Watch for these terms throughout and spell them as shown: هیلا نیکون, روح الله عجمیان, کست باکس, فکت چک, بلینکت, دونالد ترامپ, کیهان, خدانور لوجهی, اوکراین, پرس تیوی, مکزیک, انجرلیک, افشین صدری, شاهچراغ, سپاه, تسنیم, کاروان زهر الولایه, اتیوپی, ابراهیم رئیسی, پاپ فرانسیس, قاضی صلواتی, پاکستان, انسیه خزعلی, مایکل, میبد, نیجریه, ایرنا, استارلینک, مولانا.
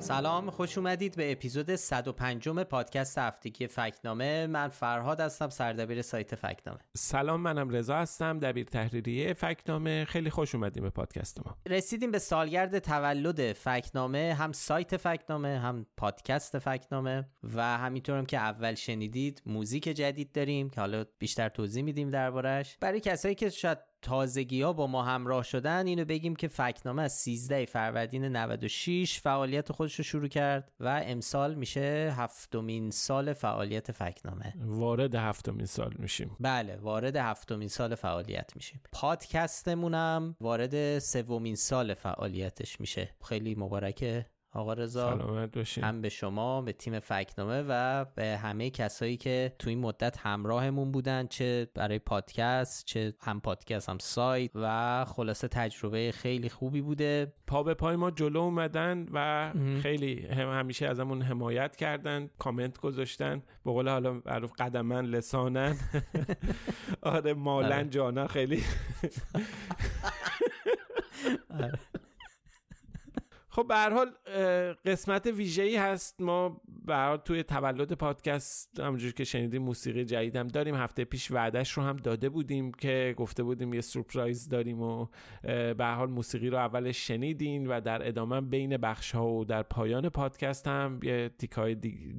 سلام، خوش اومدید به اپیزود 105 پادکست هفتگی فکتنامه. من فرهاد هستم، سردبیر سایت فکتنامه. سلام، منم رضا هستم، دبیر تحریریه فکتنامه. خیلی خوش اومدیم به پادکست ما. رسیدیم به سالگرد تولد فکتنامه، هم سایت فکتنامه هم پادکست فکتنامه، و همینطورم که اول شنیدید موزیک جدید داریم که حالا بیشتر توضیح میدیم دربارش. برای کسایی که شاید تازگی ها با ما همراه شدن، اینو بگیم که فکتنامه از 13 فروردین 96 فعالیت خودش رو شروع کرد و امسال میشه 7مین سال فعالیت فکتنامه. وارد 7مین سال میشیم. بله، وارد 7مین سال فعالیت میشیم. پادکستمونم وارد 3مین سال فعالیتش میشه. خیلی مبارکه آقا رضا. سلامت باشید. هم به شما، به تیم فکتنامه و به همه کسایی که تو این مدت همراهمون بودن، چه برای پادکست، چه هم پادکست هم سایت، و خلاصه تجربه خیلی خوبی بوده. پا به پای ما جلو اومدن و خیلی همیشه ازمون حمایت کردن، کامنت گذاشتن، به قول حالا معروف قدمن لسانن. آره، مالن جانا. خیلی خب، به هر حال قسمت ویژه‌ای هست. ما به هر حال توی تولد پادکست همونجوری که شنیدیم موسیقی جدید هم داریم. هفته پیش وعدهش رو هم داده بودیم که گفته بودیم یه سورپرایز داریم و به هر حال موسیقی رو اولش شنیدین و در ادامه بین بخش‌ها و در پایان پادکست هم یه تیکای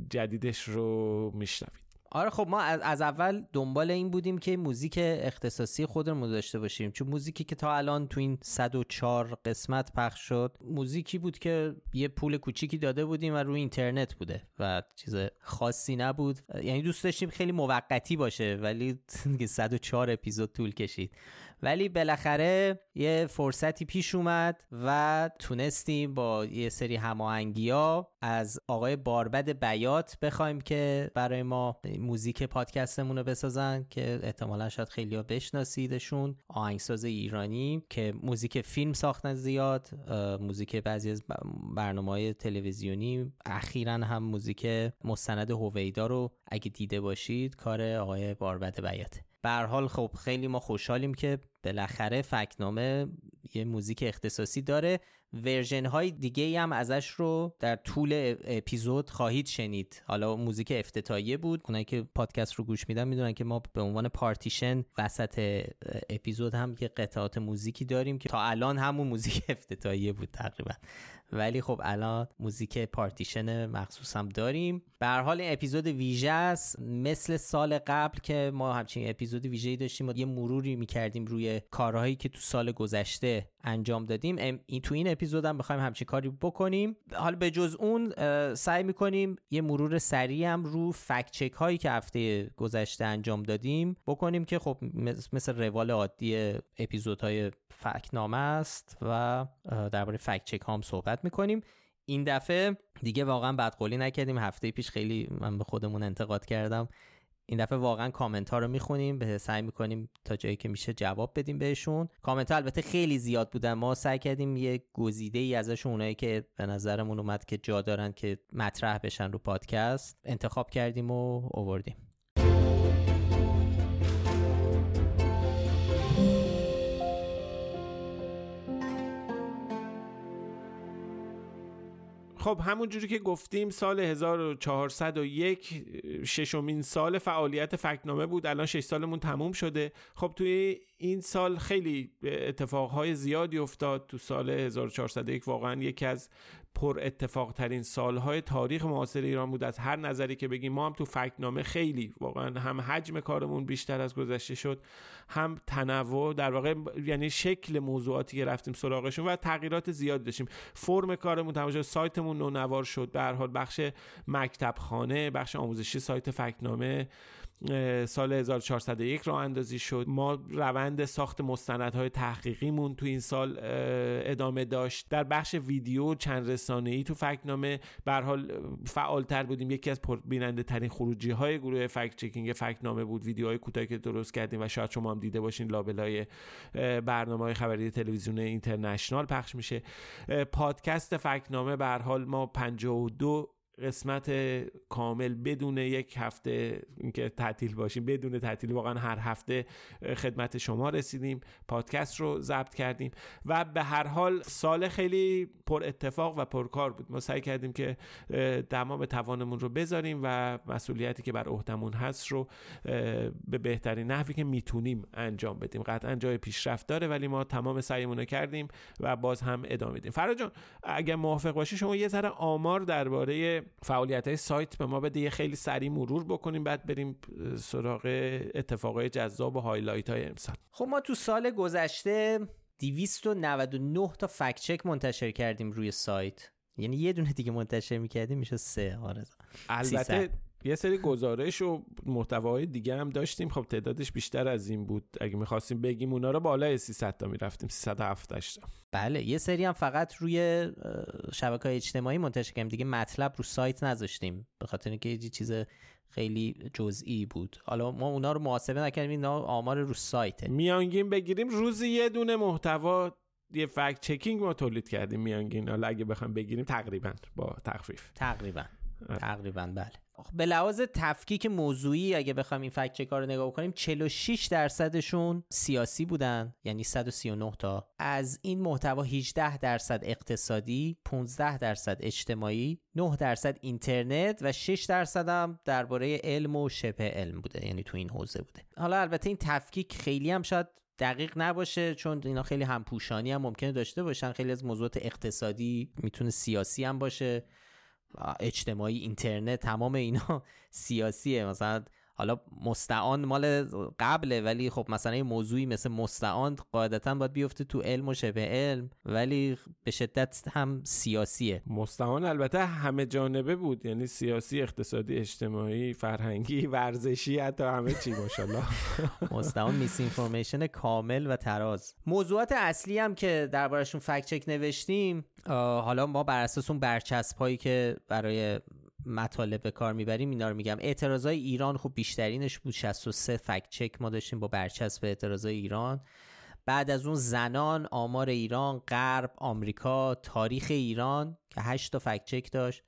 جدیدش رو میشنوید. آره، خب ما از اول دنبال این بودیم که موزیک اختصاصی خودمون داشته باشیم، چون موزیکی که تا الان تو این 104 قسمت پخش شد موزیکی بود که یه پول کوچیکی داده بودیم و روی اینترنت بوده و چیز خاصی نبود. یعنی دوست داشتیم خیلی موقتی باشه، ولی 104 اپیزود طول کشید. ولی بالاخره یه فرصتی پیش اومد و تونستیم با یه سری هماهنگی‌ها از آقای باربد بیات بخوایم که برای ما موزیک پادکستمون رو بسازن، که احتمالا شاید خیلی‌ها بشناسیدشون. آهنگساز ایرانی که موزیک فیلم ساختن زیاد، موزیک بعضی از برنامه‌های تلویزیونی، اخیراً هم موزیک مستند هویدا رو اگه دیده باشید کار آقای باربد بیات. به هر حال خب خیلی ما خوشحالیم که بالاخره فکتنامه یه موزیک اختصاصی داره. ورژن های دیگه هم ازش رو در طول اپیزود خواهید شنید. حالا موزیک افتتاحیه بود. اونایی که پادکست رو گوش میدن میدونن که ما به عنوان پارتیشن وسط اپیزود هم یه قطعات موزیکی داریم که تا الان همون موزیک افتتاحیه بود تقریبا، ولی خب الان موزیک پارتیشن مخصوص هم داریم. به هر حال اپیزود ویژه است، مثل سال قبل که ما همچین اپیزود ویژه‌ای داشتیم، یه مروری می‌کردیم روی کارهایی که تو سال گذشته انجام دادیم. تو این اپیزود هم بخوایم همچین کاری بکنیم. حالا به جز اون سعی می‌کنیم یه مرور سریع هم رو فکت چک هایی که هفته گذشته انجام دادیم بکنیم که خب مثل روال عادی اپیزودهای فکت‌نامه است و درباره فکت چک ها هم صحبت می‌کنیم. این دفعه دیگه واقعا بدقولی نکردیم. هفته پیش خیلی من به خودمون انتقاد کردم، این دفعه واقعا کامنت ها رو میخونیم، به سعی میکنیم تا جایی که میشه جواب بدیم بهشون. کامنت ها البته خیلی زیاد بودن، ما سعی کردیم یه گزیده ای ازشون، اونایی که به نظرمون اومد که جا دارن که مطرح بشن رو پادکست انتخاب کردیم و آوردیم. خب همون جوری که گفتیم سال 1401 ششمین سال فعالیت فکتنامه بود. الان 6 سالمون تموم شده. خب توی این سال خیلی اتفاقهای زیادی افتاد. تو سال 1401 واقعا یکی از پر اتفاق ترین سالهای تاریخ معاصر ایران بود از هر نظری که بگیم. ما هم تو فکتنامه خیلی واقعا هم حجم کارمون بیشتر از گذشته شد، هم تنوع، در واقع یعنی شکل موضوعاتی که رفتیم سراغشون، و تغییرات زیاد داشتیم. فرم کارمون تمام شد، سایتمون نونوار شد. به هر حال بخش مکتب خانه، بخش آموزشی سایت فکتنامه، سال 1401 راه اندازی شد. ما روند ساخت مستندهای تحقیقیمون تو این سال ادامه داشت. در بخش ویدیو چند رسانه‌ای تو فکت‌نامه به هر حال فعال‌تر بودیم. یکی از پربیننده‌ترین خروجی‌های گروه فکت چکینگ فکت‌نامه بود. ویدیوهای کوتاهی که درست کردیم و شاید شما هم دیده باشین، لابلای برنامه‌های خبری تلویزیون اینترنشنال پخش میشه. پادکست فکت‌نامه به هر حال ما 52 قسمت کامل بدون یک هفته اینکه تعطیل باشیم، بدون تعطیل واقعا هر هفته خدمت شما رسیدیم، پادکست رو ضبط کردیم و به هر حال سال خیلی پر اتفاق و پر کار بود. ما سعی کردیم که تمام توانمون رو بذاریم و مسئولیتی که بر عهدمون هست رو به بهترین نحوی که میتونیم انجام بدیم. قطعا جای پیشرفت داره ولی ما تمام سعیمون رو کردیم و باز هم ادامه دیم. فرهاد جان اگه موافق باشی شما یه ذره آمار درباره فعالیت‌های سایت به ما بده، یه خیلی سریع مرور بکنیم بعد بریم سراغ اتفاقای جذاب و هایلایت‌های امسال. خب ما تو سال گذشته 299 تا فکت چک منتشر کردیم روی سایت، یعنی یه دونه دیگه منتشر می‌کردیم میشه 3. البته یه سری گزارش و محتواهای دیگه هم داشتیم، خب تعدادش بیشتر از این بود. اگه می‌خواستیم بگیم اونا رو بالای 300 تا می‌رفتیم، 378. بله یه سری هم فقط روی شبکه‌های اجتماعی منتشر کردیم دیگه، مطلب رو سایت نذاشتیم به خاطر اینکه یه چیز خیلی جزئی بود. حالا ما اونا رو محاسبه نکردیم، اینا آمار رو سایته. میانگین بگیریم روزی یه دونه محتوا، یه فکت چکینگ ما تولید کردیم میانگین. حالا اگه بخوام بگیریم تقریبا با تخفیف تقریبا بله. به لحاظ تفکیک موضوعی اگه بخوایم این فکت چک‌ها رو نگاه کنیم 46% سیاسی بودن، یعنی 139 تا. از این محتوا 18% اقتصادی، 15% اجتماعی، 9% اینترنت و 6% هم درباره علم و شبه علم بوده، یعنی تو این حوزه بوده. حالا البته این تفکیک خیلی هم شاید دقیق نباشه چون اینا خیلی همپوشانی هم ممکنه داشته باشن. خیلی از موضوعات اقتصادی میتونه سیاسی هم باشه، اجتماعی، اینترنت، تمام اینا سیاسیه. مثلا حالا مستعان مال قبله ولی خب مثلا این موضوعی مثل مستعان قاعدتا باید بیفته تو علم و شبه علم ولی به شدت هم سیاسیه. مستعان البته همه جانبه بود، یعنی سیاسی، اقتصادی، اجتماعی، فرهنگی، ورزشی، حتی همه چی ماشاءالله. مستعان میس اینفورمیشن کامل و تراز. موضوعات اصلی هم که دربارشون فکت چک نوشتیم، حالا ما بر اساس اون برچسب هایی که برای مطالب به کار میبریم اینا رو میگم. اعتراضای ایران خب بیشترینش بود، 63 فکت چک ما داشتیم با برچسب اعتراضای ایران. بعد از اون زنان، آمار ایران، غرب، آمریکا، تاریخ ایران که 8 تا فکت چک داشت،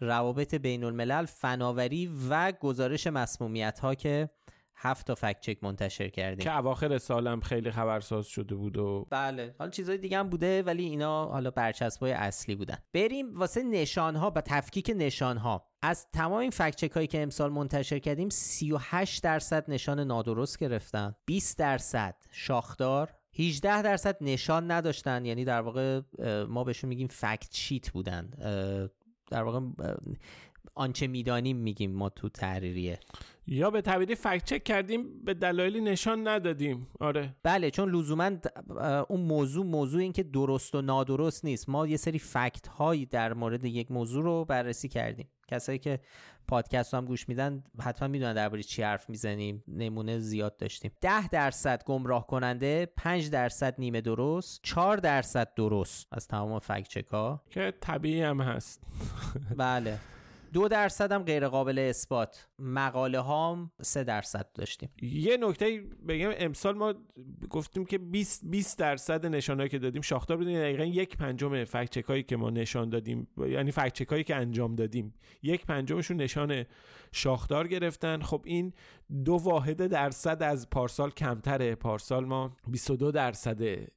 روابط بین الملل، فناوری و گزارش مسمومیت ها که 7 تا فکت چک منتشر کردیم که اواخر سالم خیلی خبرساز شده بود و بله حالا چیزهای دیگه هم بوده ولی اینا حالا برچسب‌های اصلی بودن. بریم واسه نشانها و تفکیک نشانها. از تمام این فکت چک هایی که امسال منتشر کردیم 38% نشان نادرست گرفتن، 20% شاخدار، 18% نشان نداشتن، یعنی در واقع ما بهشون میگیم فکت چیت بودن، در واقع آنچه میدانیم میگیم ما تو تحریریه، یا به تعبیری فکت چک کردیم به دلایلی نشان ندادیم. آره بله، چون لزوما اون موضوع این که درست و نادرست نیست، ما یه سری فکت هایی در مورد یک موضوع رو بررسی کردیم. کسایی که پادکست رو هم گوش میدن حتما میدونن درباره چی حرف میزنیم، نمونه زیاد داشتیم. 10% گمراه کننده، 5% نیمه درست، 4% درست از تمام فکت چک‌ها که طبیعی هم هست. بله 2% هم غیر قابل اثبات. مقاله ها هم 3% داشتیم. یه نکته بگم، امسال ما گفتیم که 20% نشانهایی که دادیم شاخدار بودیم، دقیقاً 1/5 فکت چکایی که ما نشان دادیم، یعنی فکت چکایی که انجام دادیم 1/5شون نشان شاخدار گرفتن. خب این 0.2% از پارسال کمتره. پارسال ما 22%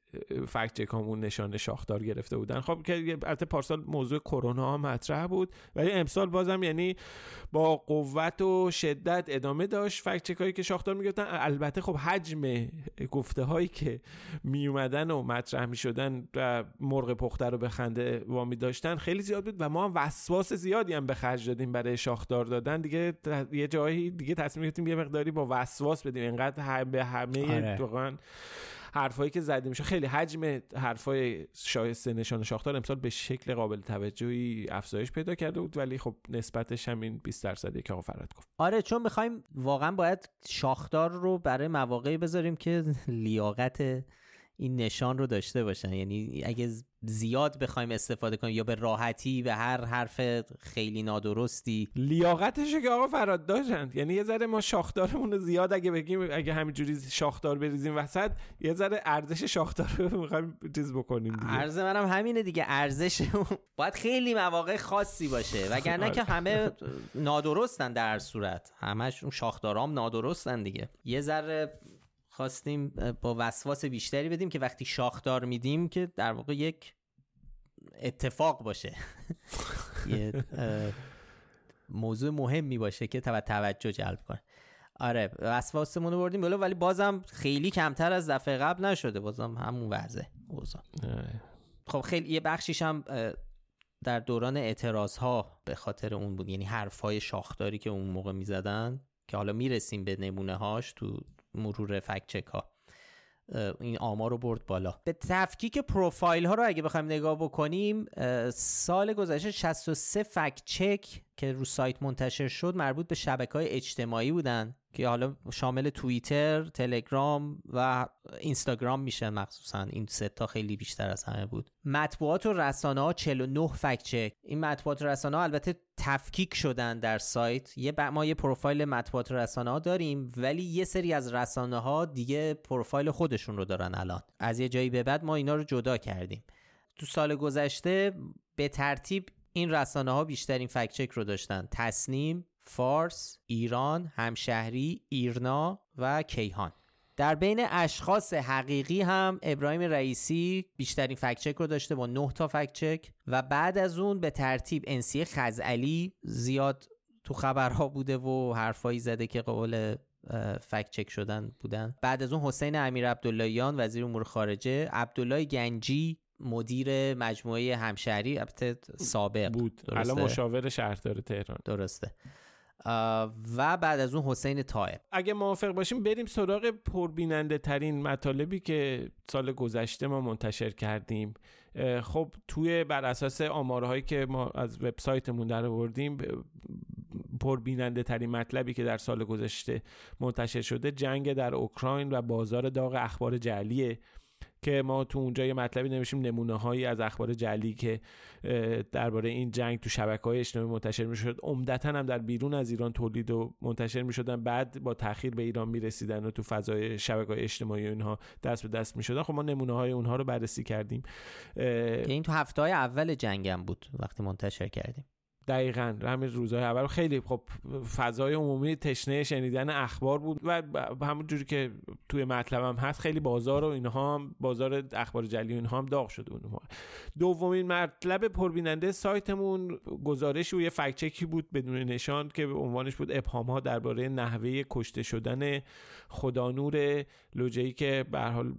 فکت چکامون نشانه شاخدار گرفته بودن. خب که البته پارسال موضوع کرونا هم مطرح بود ولی امسال بازم یعنی با قوت و شدت ادامه داشت فکت چکایی که شاخدار میگفتن. البته خب حجم گفته هایی که می اومدن و مطرح می شدن و مرغ پخته رو به خنده وامی داشتن خیلی زیاد بود و ما هم وسواس زیادی هم به خرج دادیم برای شاخدار دادن دیگه. یه جایی دیگه تصمیم گرفتیم یه مقداری با وسواس بدیم، اینقدر به همه حرفایی که زده میشه، خیلی حجم حرفای شایسته نشان شاخدار امسال به شکل قابل توجهی افزایش پیدا کرده بود، ولی خب نسبتش همین 20% که آقا فرهاد گفت. آره، چون می‌خوایم واقعا باید شاخدار رو برای مواقعی بذاریم که لیاقت این نشان رو داشته باشن، یعنی اگه زیاد بخوایم استفاده کنیم یا به راحتی به هر حرف خیلی نادرستی لیاقتشه که آقا فرهاد داشتن، یعنی یه ذره ما شاخدارمون رو زیاد اگه بگیم، اگه همینجوری شاخدار بریزیم وسط، یه ذره ارزش شاخدار رو می‌خوایم چیز بکنیم دیگه. عرض منم همینه دیگه، ارزش باید خیلی مواقع خاصی باشه، وگرنه که همه نادرستن، در هر صورت همشون شاخدارام نادرستن دیگه. یه ذره خواستیم با وسواس بیشتری بدیم که وقتی شاخدار میدیم که در واقع یک اتفاق باشه، یه موضوع مهمی باشه که توجه جلب کنه. آره، وسواسمون رو بردیم بالا، ولی بازم خیلی کمتر از دفعه قبل نشده، بازم همون وضعه. خب خیلی یه بخشیش هم در دوران اعتراض ها به خاطر اون بود، یعنی حرفای شاخداری که اون موقع میزدن که حالا میرسیم به نمونه هاش تو مرور فکچک ها، این آمار رو برد بالا. به تفکیک پروفایل ها رو اگه بخوایم نگاه بکنیم، سال گذشته 63 فکچک که رو سایت منتشر شد مربوط به شبکه‌های اجتماعی بودن که حالا شامل توییتر، تلگرام و اینستاگرام میشه، مخصوصا این سه تا خیلی بیشتر از همه بود. مطبوعات و رسانه‌ها 49 فکچک. این مطبوعات و رسانه‌ها البته تفکیک شدن در سایت، ما یه پروفایل مطبوعات و رسانه‌ها داریم، ولی یه سری از رسانه‌ها دیگه پروفایل خودشون رو دارن. الان از یه جایی به بعد ما اینا رو جدا کردیم. تو سال گذشته به ترتیب این رسانه‌ها بیشترین فکچک رو داشتن: تسنیم، فارس، ایران، همشهری، ایرنا و کیهان. در بین اشخاص حقیقی هم ابراهیم رئیسی بیشترین فکچک رو داشته با 9 تا فکچک، و بعد از اون به ترتیب انسیه خزعلی زیاد تو خبرها بوده و حرفایی زده که قابل فکچک شدن بودن. بعد از اون حسین امیرعبداللهیان وزیر امور خارجه، عبدالله گنجی مدیر مجموعه همشهری، البته سابق بود، الان مشاور شهردار تهران، درسته، و بعد از اون حسین تایب. اگه موافق باشیم بریم سراغ پربیننده ترین مطالبی که سال گذشته ما منتشر کردیم. خب توی بر اساس آمارهایی که ما از وبسایتمون درآوردیم، پربیننده ترین مطلبی که در سال گذشته منتشر شده جنگ در اوکراین و بازار داغ اخبار جعلیه، که ما تو اونجا یه مطلبی نمیشیم نمونه هایی از اخبار جعلی که درباره این جنگ تو شبکه‌های اجتماعی منتشر میشد، عمدتاً هم در بیرون از ایران تولید و منتشر میشدن، بعد با تأخیر به ایران میرسیدن و تو فضای شبکه‌های اجتماعی اونها دست به دست میشدن. خب ما نمونه های اونها رو بررسی کردیم که این تو هفته‌های اول جنگم بود وقتی منتشر کردیم. دقیقاً همین روزهای اول خیلی خب فضای عمومی تشنه شنیدن اخبار بود و همون جوری که توی مطلبم هست خیلی بازار و اینها هم، بازار اخبار جعلی اینها هم داغ شده اون موقع. دومین مطلب پربیننده سایتمون گزارش و یه فکت چکی بود بدون نشان که عنوانش بود ابهام‌ها درباره نحوه کشته شدن خدانور لوجهی، که به هر حال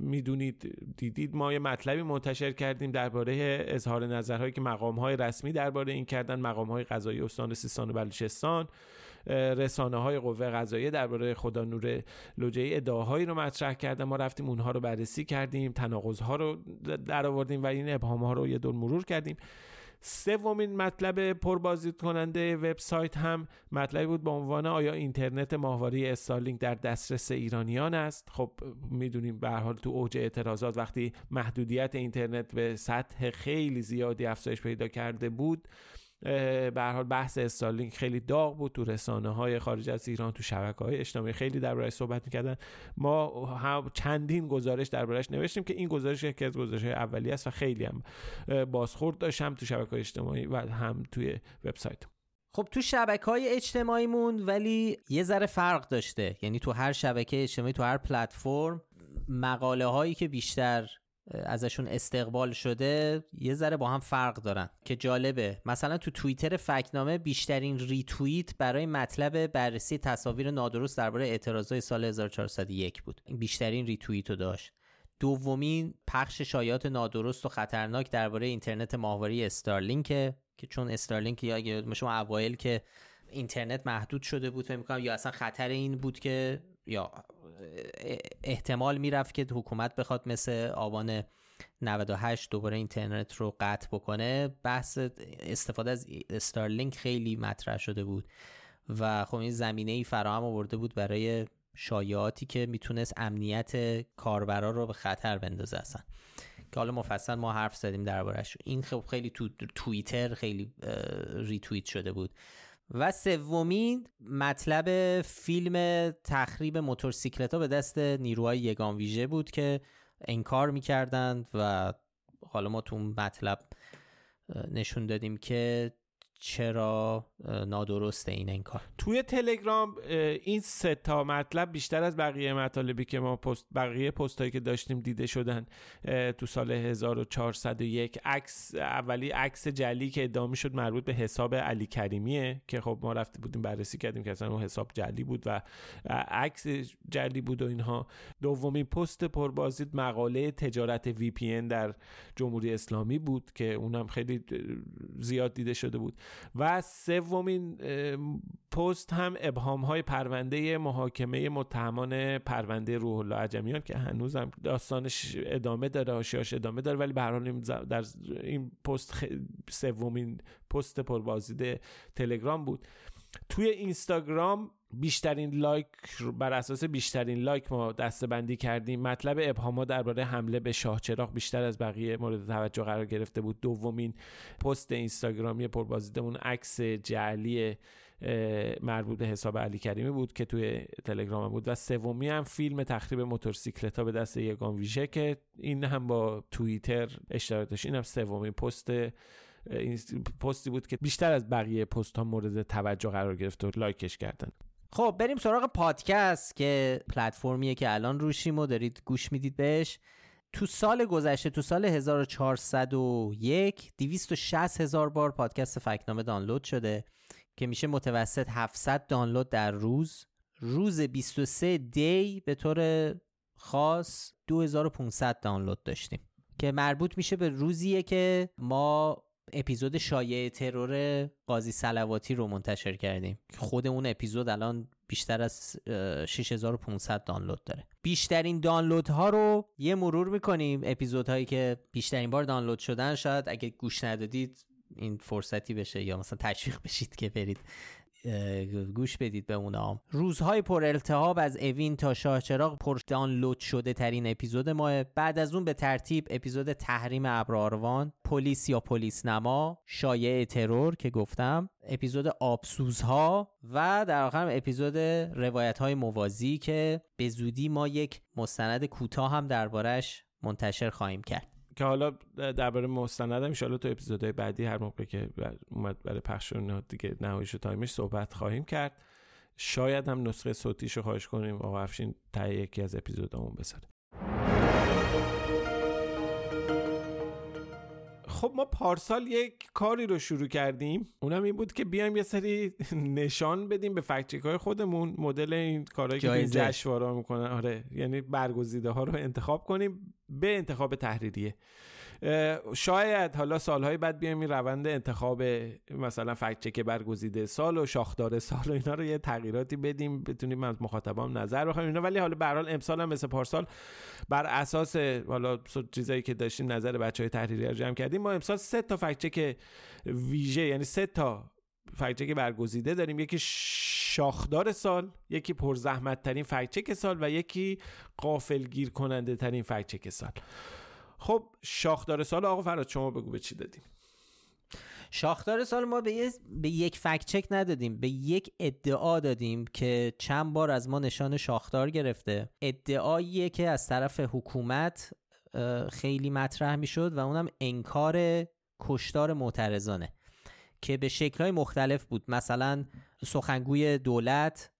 میدونید دیدید ما یه مطلبی منتشر کردیم درباره اظهار نظرهایی که مقام‌های رسمی درباره این کردن، مقام‌های قضایی استان سیستان و بلوچستان، رسانه‌های قوه قضاییه درباره خدانور لوجهی ادعاهایی رو مطرح کردن. ما رفتیم اونها رو بررسی کردیم، تناقض‌ها رو درآوردیم و این ابهام‌ها رو یه دور مرور کردیم. سومین مطلب پربازدید کننده وبسایت هم مطلبی بود با عنوان آیا اینترنت ماهواره استارلینک در دسترس ایرانیان است. خب میدونیم به هر حال تو اوج اعتراضات وقتی محدودیت اینترنت به سطح خیلی زیادی افزایش پیدا کرده بود، به هر حال بحث استارلینک خیلی داغ بود تو رسانه‌های خارج از ایران، تو شبکه‌های اجتماعی خیلی درباره‌اش صحبت می‌کردن. ما هم چندین گزارش درباره‌اش نوشتیم که این گزارش یکی از گزارش‌های اولیه است و خیلی هم بازخورد داشت، هم تو شبکه‌های اجتماعی و هم توی وبسایت. خب تو شبکه‌های اجتماعیمون ولی یه ذره فرق داشته، یعنی تو هر شبکه اجتماعی، تو هر پلتفرم، مقاله‌هایی که بیشتر ازشون استقبال شده یه ذره با هم فرق دارن که جالبه. مثلا تو توییتر فکتنامه بیشترین ریتوییت برای مطلب بررسی تصاویر نادرست درباره اعتراضهای سال 1401 بود، بیشترین ریتوییت رو داشت. دومین پخش شایعات نادرست و خطرناک درباره اینترنت ماهواره استارلینک، که چون استارلینک یا اگه شما اوایل که اینترنت محدود شده بود فکر می‌کنم، یا اصلا خطر این بود که یا احتمال میرفت که حکومت بخواد مثل آبان 98 دوباره اینترنت رو قطع بکنه. بحث استفاده از استارلینک خیلی مطرح شده بود و خب این زمینه‌ای فراهم آورده بود برای شایعاتی که میتونست امنیت کاربرا رو به خطر بندازه اصلا، که حالا مفصل ما حرف زدیم دربارش. این خب خیلی تو توییتر خیلی ریتوییت شده بود. و سومین مطلب فیلم تخریب موتورسیکلت‌ها به دست نیروهای یگان ویژه بود که انکار می‌کردند و حالا ما تو مطلب نشون دادیم که چرا نادرسته این انکار. توی تلگرام این سه تا مطلب بیشتر از بقیه مطالبی که ما بقیه پستایی که داشتیم دیده شدن. تو سال 1401 عکس، اولی عکس جعلی که ادعا می‌شد مربوط به حساب علی کریمیه که خب ما رفته بودیم بررسی کردیم که اصلا اون حساب جعلی بود و عکس جعلی بود و اینها. دومین پست پربازدید مقاله تجارت وی پی ان در جمهوری اسلامی بود که اونم خیلی زیاد دیده شده بود. و سومین پست هم ابهام‌های پرونده محاکمه متهمان پرونده روح الله عجمیان که هنوز هم داستانش ادامه داره، حاشیه‌اش ادامه داره، ولی به هر حال در این پست سومین پست پربازدید تلگرام بود. توی اینستاگرام بیشترین لایک، بر اساس بیشترین لایک ما دسته‌بندی کردیم. مطلب ابهام‌ها درباره حمله به شاهچراغ بیشتر از بقیه مورد توجه قرار گرفته بود. دومین پست اینستاگرامی پربازدیدمون عکس جعلی مربوط به حساب علی کریمی بود که توی تلگرام بود. و سومی هم فیلم تخریب موتورسیکلت‌ها به دست یگان ویژه که این هم با توییتر اشتراک داشت. این هم سومین پستی بود که بیشتر از بقیه پست‌ها مورد توجه قرار گرفت و لایکش کردن. خب بریم سراغ پادکست که پلتفرمیه که الان روشیم و دارید گوش میدید بهش. تو سال گذشته، تو سال 1401 260,000 بار پادکست فکتنامه دانلود شده که میشه متوسط 700 دانلود در روز. روز 23 دی به طور خاص 2500 دانلود داشتیم که مربوط میشه به روزیه که ما اپیزود شایعه ترور قاضی صلواتی رو منتشر کردیم. خود اون اپیزود الان بیشتر از 6500 دانلود داره. بیشترین دانلود ها رو یه مرور میکنیم، اپیزود هایی که بیشترین بار دانلود شدن. شاید اگه گوش ندادید این فرصتی بشه یا مثلا تشویق بشید که برید گوش بدید به اونام. روزهای پر التهاب از اوین تا شاهچراغ پر دانلود شده ترین اپیزود ماه. بعد از اون به ترتیب اپیزود تحریم ابراروان، پلیس یا پلیس نما، شایعه ترور که گفتم، اپیزود آبسوزها و در آخر اپیزود روایت‌های موازی که به زودی ما یک مستند کوتاه هم دربارش منتشر خواهیم کرد که حالا درباره مستندم ان شاءالله تو اپیزودهای بعدی هر موقع که اومد برای پخش اون دیگه نهاییش و تایمش صحبت خواهیم کرد. شاید هم نسخه صوتیشو خواهش کنیم آقا افشین ته یکی از اپیزودامون بذاره. خب ما پارسال یک کاری رو شروع کردیم، اونم این بود که بیایم یه سری نشان بدیم به فکت‌چک‌های خودمون، مدل این کارهایی که این جشنواره‌ها میکنن. آره یعنی برگزیده‌ها رو انتخاب کنیم به انتخاب تحریریه. شاید حالا سالهای بعد بیایم این روند انتخاب مثلا فکت‌چک برگزیده سال و شاخدار سال و اینا رو یه تغییراتی بدیم، بتونیم از مخاطبام نظر بخوایم اینا. ولی حالا به هر حال امسال هم مثل پارسال بر اساس حالا چیزایی که داشتیم نظر بچهای تحریریه رو جمع کردیم. ما امسال 3 تا فکت‌چک ویژه، یعنی 3 تا فکت‌چک برگزیده داریم، یکی شاخدار سال، یکی پرزحمت ترین فکت‌چک سال و یکی غافلگیر کننده ترین فکت‌چک سال. خب شاخدار سال آقا فرهاد شما بگو به چی دادیم؟ شاخدار سال ما به یک فکت‌چک ندادیم، به یک ادعا دادیم که چند بار از ما نشان شاخدار گرفته. ادعاییه که از طرف حکومت خیلی مطرح میشد و اونم انکار کشتار معترضانه که به شکل‌های مختلف بود. مثلا سخنگوی دولت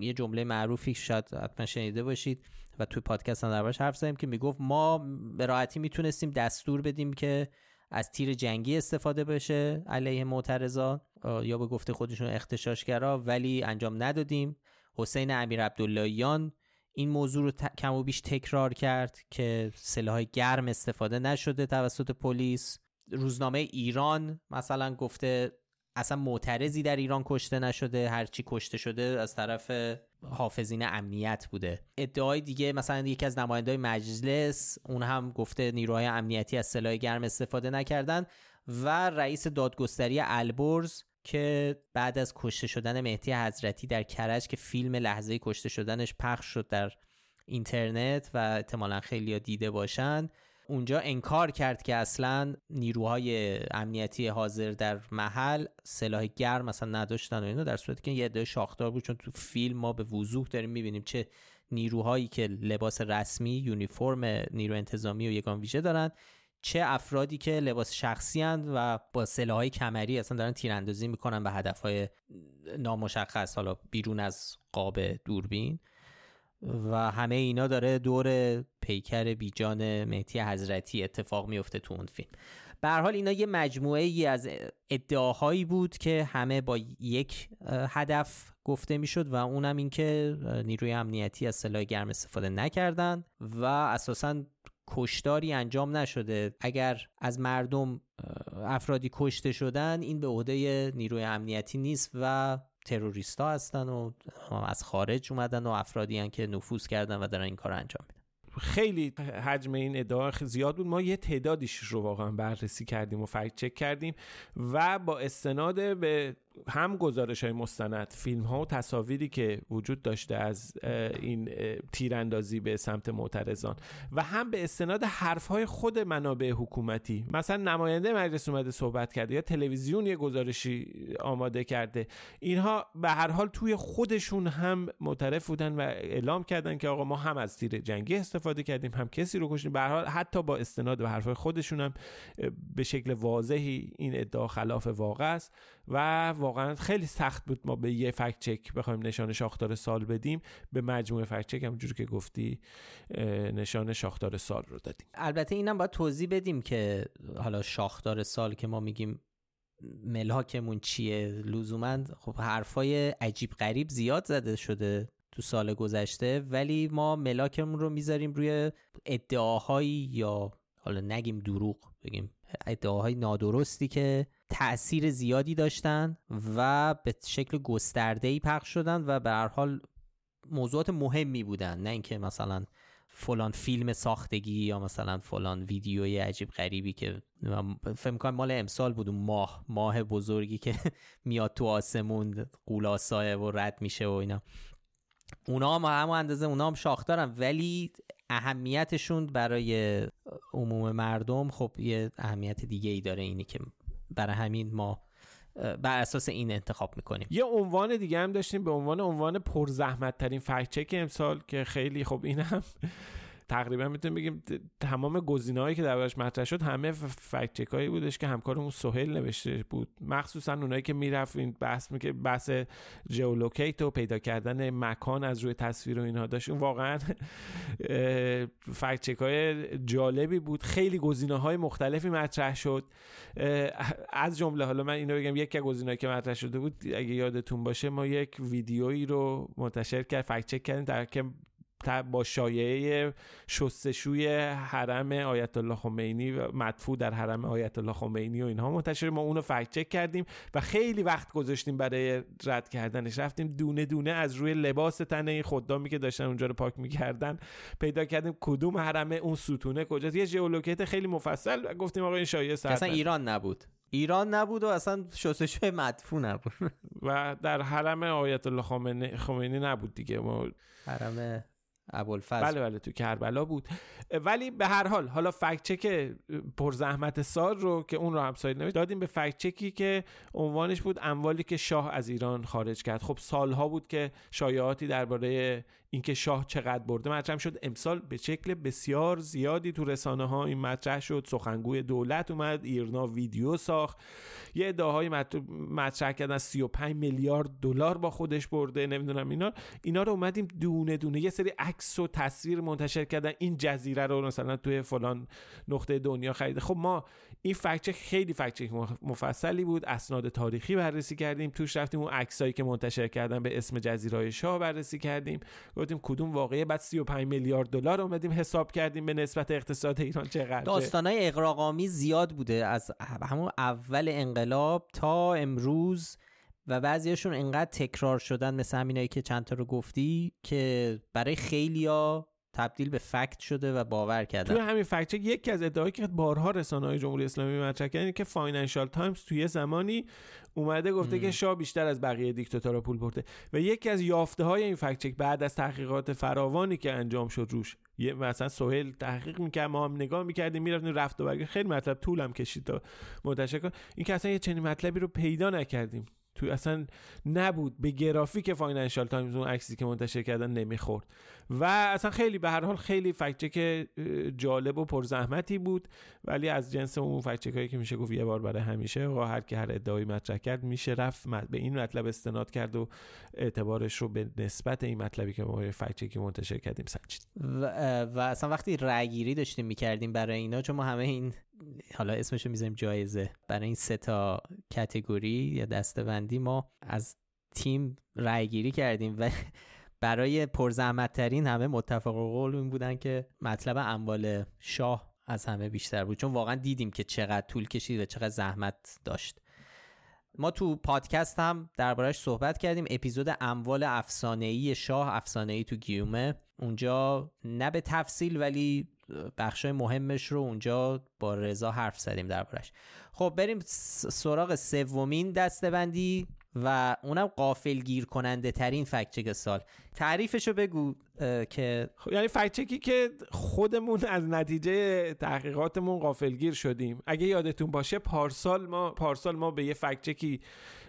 یه جمله معروفی شاید حتما شنیده باشید و توی پادکست هم دربارش حرف زدیم که میگفت ما به راحتی میتونستیم دستور بدیم که از تیر جنگی استفاده بشه علیه معترضان یا به گفته خودشون اغتشاشگرا، ولی انجام ندادیم. حسین امیرعبداللهیان این موضوع رو کم و بیش تکرار کرد که سلاح‌های گرم استفاده نشده توسط پلیس. روزنامه ایران مثلا گفته اصلا معترضی در ایران کشته نشده، هرچی کشته شده از طرف حافظین امنیت بوده. ادعای دیگه مثلا یکی از نمایندهای مجلس اون هم گفته نیروهای امنیتی از سلاح گرم استفاده نکردن و رئیس دادگستری البرز که بعد از کشته شدن مهدی حضرتی در کرج که فیلم لحظه کشته شدنش پخش شد در اینترنت و احتمالاً خیلی‌ها دیده باشن، اونجا انکار کرد که اصلا نیروهای امنیتی حاضر در محل سلاح گرم مثلا نداشتن و اینا، در صورتی که یه عده شاخدار بود، چون تو فیلم ما به وضوح داریم میبینیم چه نیروهایی که لباس رسمی یونیفرم نیرو انتظامی و یگان ویژه دارن، چه افرادی که لباس شخصی اند و با سلاحهای کمری اصلا دارن تیراندازی میکنن به هدفهای نامشخص، حالا بیرون از قاب دوربین. و همه اینا داره دور پیکر بیجان مهدی حضرتی اتفاق میفته تو اون فیلم. به هر حال اینا یه مجموعه ای از ادعاهایی بود که همه با یک هدف گفته میشد و اونم این که نیروی امنیتی از سلاح گرم استفاده نکردن و اساساً کشتاری انجام نشده. اگر از مردم افرادی کشته شدن این به عهده نیروی امنیتی نیست و تروریستا هستن و از خارج اومدن و افرادی هستن که نفوذ کردن و دارن این کار انجام میدن. خیلی حجم این ادعا زیاد بود. ما یه تعدادیش رو واقعا بررسی کردیم و فکت چک کردیم و با استناد به هم گزارش‌های مستند، فیلم‌ها و تصاویری که وجود داشته از این تیراندازی به سمت معترضان و هم به استناد حرف‌های خود منابع حکومتی، مثلا نماینده مجلس اومده صحبت کرده یا تلویزیون یه گزارشی آماده کرده، اینها به هر حال توی خودشون هم معترف بودن و اعلام کردن که آقا ما هم از تیر جنگی استفاده کردیم هم کسی رو کشتیم. به هر حال حتی با استناد به حرف‌های خودشون هم به شکل واضحی این ادعا خلاف واقع است و واقعا خیلی سخت بود ما به یه فکت چک بخوایم نشان شاخدار سال بدیم. به مجموعه فکت چک همونجوری که گفتی نشان شاخدار سال رو دادیم. البته اینم باید توضیح بدیم که حالا شاخدار سال که ما میگیم ملحاکمون چیه لزوماً، خب حرفای عجیب غریب زیاد زده شده تو سال گذشته، ولی ما ملاکمون رو میذاریم روی ادعاهایی یا حالا نگیم دروغ، بگیم ادعاهای نادرستی که تأثیر زیادی داشتن و به شکل گسترده‌ای پخش شدن و به هر حال موضوعات مهمی بودن، نه اینکه مثلا فلان فیلم ساختگی یا مثلا فلان ویدیوی عجیب غریبی که فکر می‌کنم مال امسال بود، ماه بزرگی که میاد تو آسمون قولاسای و رد میشه و اینا. اونا هم همون اندازه اونا هم شاخدارن، ولی اهمیتشون برای عموم مردم خب یه اهمیت دیگه ای داره، اینی که برای همین ما بر اساس این انتخاب میکنیم. یه عنوان دیگه هم داشتیم به عنوان پرزحمت ترین فکت چک امسال که خیلی خب این هم تقریبا میتونیم بگیم تمام گزینه‌هایی که دربارش مطرح شد همه فکت چکایی بودش که همکارمون سهیل نوشته بود، مخصوصا اونایی که میرفت این بحث ژئولوکیت و پیدا کردن مکان از روی تصویر و اینها داشت. اون واقعا فکت چکای جالبی بود، خیلی گزینه‌های مختلفی مطرح شد، از جمله حالا من اینو بگم یک از گزینه‌هایی که مطرح شده بود اگه یادتون باشه ما یک ویدیویی رو منتشر کرد فکت چک کردیم در که با شایعه شستشوی حرم آیت الله خمینی و مدفوع در حرم آیت الله خمینی و اینها منتشر، ما اونو فکت چک کردیم و خیلی وقت گذاشتیم برای رد کردنش، رفتیم دونه دونه از روی لباس تنه خدامی که داشتن اونجا رو پاک می‌کردن پیدا کردیم کدوم حرمه، اون ستونه کجاست، یه ژئولوکیت خیلی مفصل. گفتیم آقا این شایعه سر اصلا ایران نبود و اصلا شستشوی مدفوع نبود و در حرم آیت الله خمینی نبود دیگه، ما حرم ابوالفضل بله تو کربلا بود. ولی به هر حال حالا فکت چک پرزحمت سال رو که اون رو همسایه نوشت دادیم به فکت چکی که عنوانش بود اموالی که شاه از ایران خارج کرد. خب سالها بود که شایعاتی درباره اینکه شاه چقدر برده مطرح شد، امسال به شکل بسیار زیادی تو رسانه‌ها این مطرح شد، سخنگوی دولت اومد، ایرنا ویدیو ساخت، یه ادعاهای مطرح کردن 35 میلیارد دلار با خودش برده، نمیدونم اینا رو اومدیم دونه دونه یه سری عکس و تصویر منتشر کردن، این جزیره رو مثلا توی فلان نقطه دنیا خریده. خب ما این فکت خیلی فکت مفصلی بود، اسناد تاریخی بررسی کردیم، توش رفتیم اون عکسایی که منتشر کردن به اسم جزیره‌های شاه بررسی کردیم، گفتیم کدوم واقعه، بعد 35 میلیارد دلار اومدیم حساب کردیم به نسبت اقتصاد ایران چقدره. داستانای اغراق‌آمیز زیاد بوده از همون اول انقلاب تا امروز و بعضیشون انقدر تکرار شدن مثل همینایی که چند تا رو گفتی که برای خیلیا تبدیل به فکت شده و باور کردن. تو همین فکت یکی از ادعاهایی که بارها رسانه‌های جمهوری اسلامی مطرح کردن که فاینانشال تایمز توی زمانی اومده گفته که شاه بیشتر از بقیه دیکتاتورها پول برده و یکی از یافته‌های این فکت چک بعد از تحقیقات فراوانی که انجام شد روش، مثلا سهیل تحقیق می‌کرد، ما هم نگاه می‌کردیم، می‌رفتیم رفت و برگشت، خیلی مطلب طول هم کشید تا منتشر کنه. این که اصلا یه چنین مطلبی رو پیدا نکردیم، تو اصلا نبود، به گرافیک فاینانشال تایمز اون عکسی که منتشر کردن نمیخورد و اصلا خیلی به هر حال خیلی فکت چک جالب و پرزحمتی بود، ولی از جنس اون فکت چکایی که میشه گفت یه بار برای همیشه، هر کی هر ادعایی مطرح کرد میشه رفت به این مطلب استناد کرد و اعتبارش رو به نسبت این مطلبی که ما فکت چکی منتشر کردیم سنجید. و اصلا وقتی رأی گیری داشتیم میکردیم برای اینا، چون ما همه این حالا اسمشو میذاریم جایزه، برای این سه تا کاتگوری یا دسته‌بندی ما از تیم رأی گیری کردیم و برای پرزحمت‌ترین همه متفق القول این بودن که مطلب اموال شاه از همه بیشتر بود، چون واقعا دیدیم که چقدر طول کشید و چقدر زحمت داشت. ما تو پادکست هم درباره‌اش صحبت کردیم، اپیزود اموال افسانه‌ای شاه، افسانه‌ای تو گیومه، اونجا نه به تفصیل ولی بخشای مهمش رو اونجا با رضا حرف زدیم دربارش. خب بریم سراغ سومین دسته‌بندی و اونم غافلگیر کننده ترین فکت چک سال. تعریفشو بگو که یعنی فکت چکی که خودمون از نتیجه تحقیقاتمون غافلگیر شدیم. اگه یادتون باشه پارسال ما به یه فکت چکی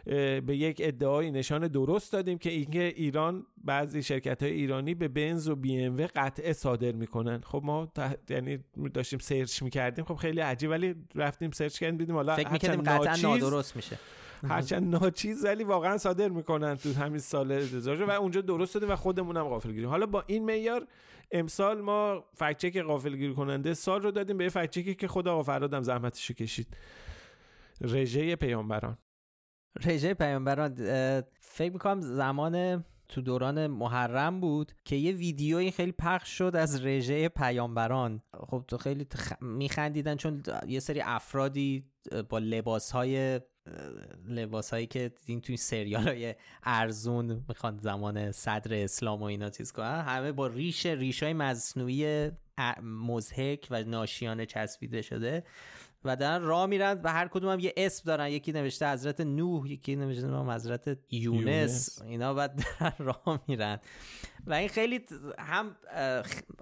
به یک ادعای نشان درست دادیم که اینکه ایران، بعضی شرکت‌های ایرانی به بنز و بی ام و قطعه صادر میکنن. خب ما یعنی داشتیم سرچ میکردیم، خب خیلی عجیب، ولی رفتیم سرچ کردیم دیدیم والا فکر می‌کردیم قطعا نادرست میشه، هرچند ناچیز ولی واقعا صادر میکنن تو همین سال 2000 و اونجا درست شده و خودمونم غافلگیریم. حالا با این معیار امسال ما فکت چک غافلگیر کننده سال رو دادیم به فکت چکی که خود آقا فرهادم زحمتشو کشید، رژه پیامبران. فکر میکنم زمان تو دوران محرم بود که یه ویدیوی خیلی پخش شد از رژه پیامبران. خب تو خیلی میخندیدن چون یه سری افرادی با لباسهایی که دیدین توی سریال‌های ارزون میخوان زمان صدر اسلام و اینا چیز کنن، همه با ریش‌های مصنوعی مضحک و ناشیانه چسبیده شده و دارن راه میرن و هر کدوم هم یه اسم دارن، یکی نوشته حضرت نوح، یکی نوشته حضرت یونس، اینا بعد دارن راه میرن و این خیلی هم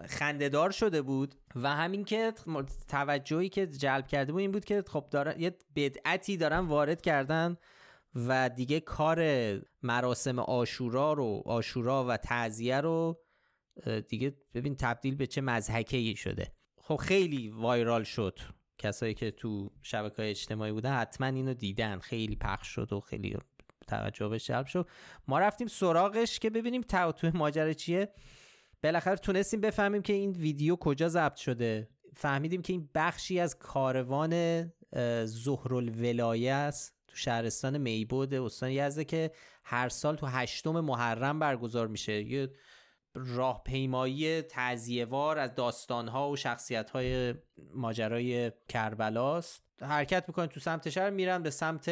خنده‌دار شده بود و همین که توجهی که جلب کرده بود این بود که خب دارن یه بدعتی دارن وارد کردن و دیگه کار مراسم آشورا و تعزیه رو دیگه ببین تبدیل به چه مضحکه‌ای شده. خب خیلی وایرال شد، کسایی که تو شبکه‌های اجتماعی بودن حتما اینو دیدن، خیلی پخش شد و خیلی توجه بهش جلب شد. ما رفتیم سراغش که ببینیم توی ماجرا چیه. بالاخره تونستیم بفهمیم که این ویدیو کجا ضبط شده، فهمیدیم که این بخشی از کاروان زهر الولایه است تو شهرستان میبد استان یزد که هر سال تو 8 محرم برگزار میشه. یه راهپیمایی تعزیه‌وار از داستان‌ها و شخصیت‌های ماجرای کربلاست. حرکت میکنن تو سمت شهر، میرن به سمت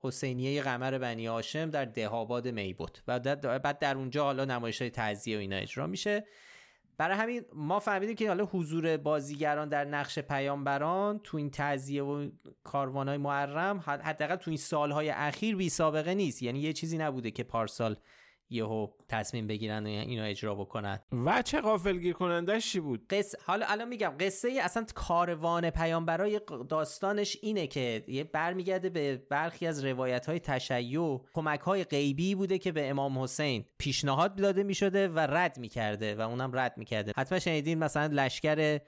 حسینیه قمر بنی هاشم در دهاباد میبد و بعد در اونجا حالا نمایش‌های تعزیه و اینا اجرا میشه. برای همین ما فهمیدیم که حالا حضور بازیگران در نقش پیامبران تو این تعزیه و کاروان‌های محرم حداقل تو این سال‌های اخیر بی سابقه نیست، یعنی یه چیزی نبوده که پارسال یهو تصمیم بگیرن و اینو اجرا بکنن. و چه غافلگیر کنندش چی بود؟ حالا الان میگم قصه اصلا کاروان پیامبرای داستانش اینه که یه برمیگرده به برخی از روایت‌های تشیع، کمک‌های غیبی بوده که به امام حسین پیشنهاد داده می‌شده و رد می‌کرده و اونم رد می‌کرده. حتما شنیدین مثلا لشکر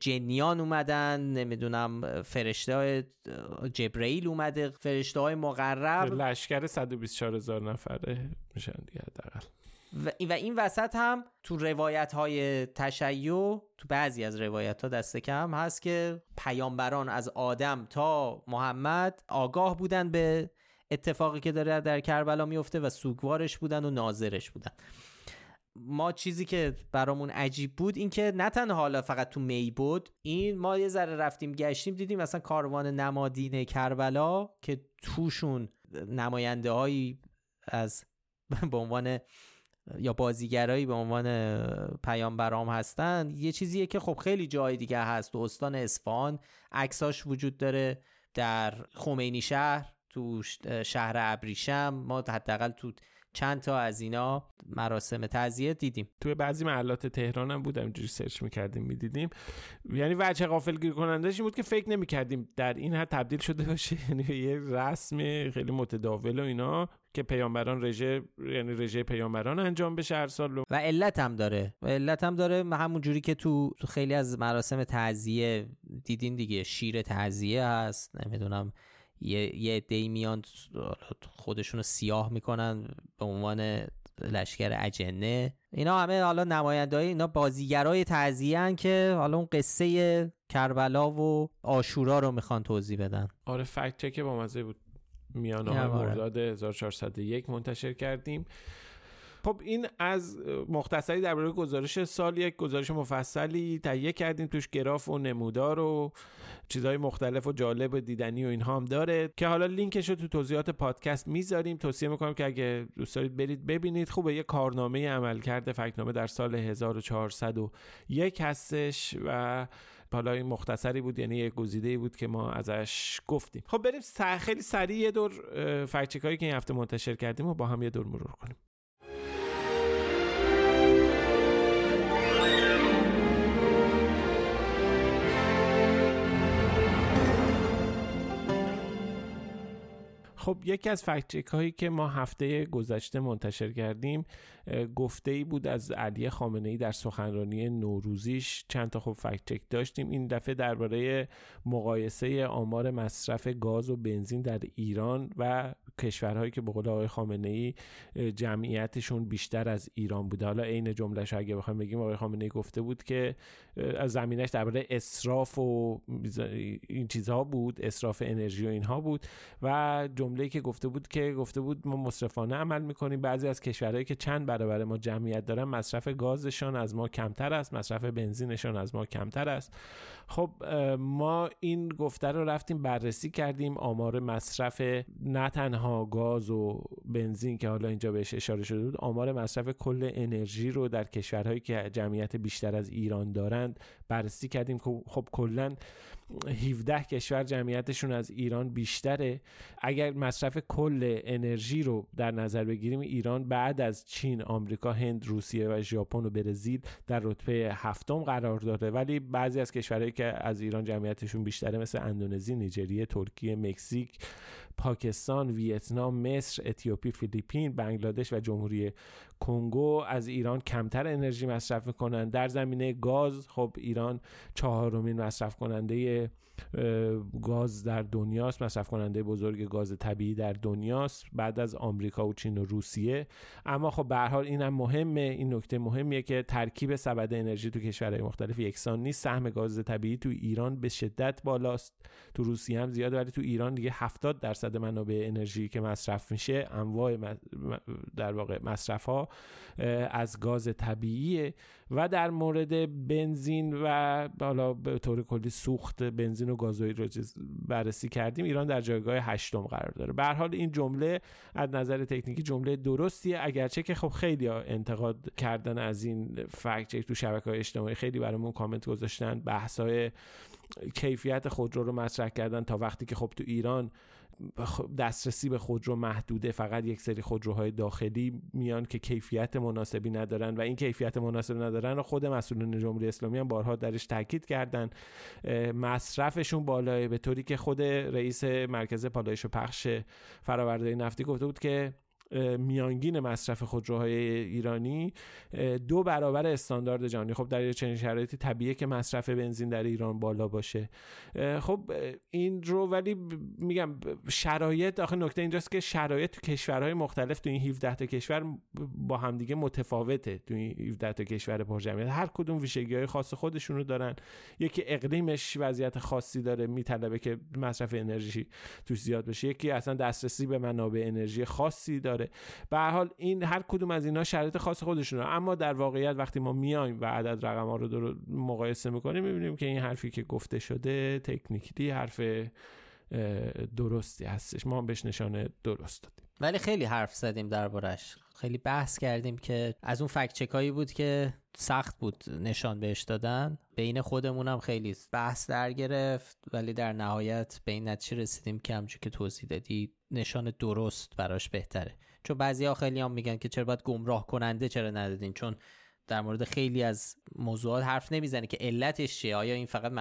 جنیان اومدن، نمیدونم فرشته جبرئیل اومده، فرشته های مقرب، لشکر 124000 نفره میشن دیگه حداقل. و این وسط هم تو روایت های تشیع، تو بعضی از روایت ها دست کم هست که پیامبران از آدم تا محمد آگاه بودن به اتفاقی که داره در کربلا میفته و سوگوارش بودن و ناظرش بودن. ما چیزی که برامون عجیب بود این که نه تنها حالا فقط تو میبد، این ما یه ذره رفتیم گشتیم دیدیم مثلا کاروان نمادین کربلا که توشون نماینده هایی از به عنوان یا بازیگرایی به عنوان پیامبرام هستن، یه چیزیه که خب خیلی جای دیگه هست. تو استان اصفهان عکساش وجود داره، در خمینی شهر، تو شهر ابریشم، ما حداقل تو چند تا از اینا مراسم تعزیه دیدیم. توی بعضی محلات تهران هم بودم، اینجوری سرچ می‌کردیم می‌دیدیم. یعنی وجه غافلگیر کننده‌اش این بود که فکر نمی‌کردیم در این حد تبدیل شده باشه، یعنی یه رسم خیلی متداول و اینا که پیامبران رژه، یعنی رژه پیامبران انجام بشه هر سال، و علت هم داره. همون جوری که تو خیلی از مراسم تعزیه دیدین دیگه، شیر تعزیه هست، نمیدونم یه عده‌ای میان خودشونو سیاه میکنن به عنوان لشکر اجنه. اینا همه حالا نماینده‌های اینا بازیگرای تعزیه‌ان که حالا اون قصه کربلا و عاشورا رو میخوان توضیح بدن. آره، فکت چک با مزه بود، میانه‌های مرداد 1401 منتشر کردیم. خب این از مختصری درباره گزارش سال، یک گزارش مفصلی تهیه کردیم، توش گراف و نمودار و چیزهای مختلف و جالب و دیدنی و اینها هم داره که حالا لینکش رو تو توضیحات پادکست میذاریم. توصیه میکنم که اگه دوست دارید برید ببینید. خوبه، یه کارنامه عملکرد فکتنامه در سال 1401 هستش و حالا این مختصری بود، یعنی یه گزیده‌ای بود که ما ازش گفتیم. خب بریم خیلی سریع یه دور فکت چکایی که این هفته منتشر کردیم و با هم یه دور مرور کنیم. خب یکی از فکت‌چک هایی که ما هفته گذشته منتشر کردیم گفته‌ای بود از علی خامنهای در سخنرانی نوروزیش. چند تا خب فکت‌چک داشتیم. این دفعه درباره مقایسه آمار مصرف گاز و بنزین در ایران و کشورهایی که به قول آقای خامنهای جمعیتشون بیشتر از ایران بوده. حالا عین جمله‌ش اگه بخوایم بگیم، آقای خامنهای گفته بود که از زمینش درباره اسراف و این چیزها بود، اسراف انرژی و اینها بود، و جمله‌ای که گفته بود ما مصرفانه عمل می‌کنیم. بعضی از کشورهایی که چند برابر ما جمعیت دارن مصرف گازشان از ما کمتر است، مصرف بنزینشان از ما کمتر است. خب ما این گفته رو رفتیم بررسی کردیم، آمار مصرف نه تنها گاز و بنزین که حالا اینجا بهش اشاره شده بود، آمار مصرف کل انرژی رو در کشورهایی که جمعیت بیشتر از ایران دارند بررسی کردیم. خب کلاً 17 کشور جمعیتشون از ایران بیشتره. اگر مصرف کل انرژی رو در نظر بگیریم، ایران بعد از چین، آمریکا، هند، روسیه و ژاپن و برزیل در رتبه 7 قرار داره، ولی بعضی از کشورهایی که از ایران جمعیتشون بیشتره مثل اندونزی، نیجریه، ترکیه، مکزیک، پاکستان، ویتنام، مصر، اتیوپی، فیلیپین، بنگلادش و جمهوری کنگو از ایران کمتر انرژی مصرف می‌کنند. در زمینه گاز خب ایران 4مین مصرف کننده گاز در دنیاست، مصرف کننده بزرگ گاز طبیعی در دنیاست بعد از آمریکا و چین و روسیه. اما خب به هر حال اینم مهمه، این نکته مهمیه که ترکیب سبد انرژی تو کشورهای مختلف یکسان نیست. سهم گاز طبیعی تو ایران به شدت بالاست، تو روسیه هم زیاده، ولی تو ایران دیگه 70% منابع انرژی که مصرف میشه، انواع در واقع مصرف ها از گاز طبیعیه. و در مورد بنزین و حالا به طور کلی سوخت بنزین و گازوئیل رو بررسی کردیم، ایران در جایگاه 8 قرار داره. به هر حال این جمله از نظر تکنیکی جمله درستیه، اگرچه که خب خیلی انتقاد کردن از این فکت چک تو شبکه‌های اجتماعی، خیلی برامون کامنت گذاشتن، بحث‌های کیفیت خودرو رو مطرح کردن. تا وقتی که خب تو ایران دسترسی به خودرو محدوده، فقط یک سری خودروهای داخلی میان که کیفیت مناسبی ندارن، و این کیفیت مناسب ندارن و خود مسئولین جمهوری اسلامی هم بارها درش تاکید کردن، مصرفشون بالایه، به طوری که خود رئیس مرکز پالایش و پخش فرآورده نفتی گفته بود که میانگین مصرف خودروهای ایرانی 2 برابر استاندارد جهانی. خب در چنین شرایطی طبیعیه که مصرف بنزین در ایران بالا باشه. خب این رو ولی میگم شرایط، آخه نکته اینجاست که شرایط تو کشورهای مختلف، تو این 17 تا کشور با همدیگه متفاوته. تو این 17 تا کشور پرجمعیت هر کدوم ویژگی‌های خاص خودشون رو دارن. یکی اقلیمش وضعیت خاصی داره، میطلبه که مصرف انرژی توش زیاد بشه، یکی اصلا دسترسی به منابع انرژی خاصی داره. به هر حال این هر کدوم از اینا شرایط خاص خودشونه، اما در واقعیت وقتی ما میایم و عدد رقم‌ها رو مقایسه میکنیم، میبینیم که این حرفی که گفته شده تکنیکی حرف درستی هستش. ما هم بهش نشانه درست دادیم. ولی خیلی حرف زدیم دربارش، خیلی بحث کردیم که از اون فکت چکایی بود که سخت بود نشان بهش دادن. بین خودمون هم خیلی بحث در گرفت، ولی در نهایت به این نتیجه رسیدیم که همونجوری که توضیح دادی نشان درست براش بهتره. چون بعضیا خیلی هم میگن که چرا باید گمراه کننده چرا ندادین، چون در مورد خیلی از موضوعات حرف نمیزنه که علتش چیه. آیا این فقط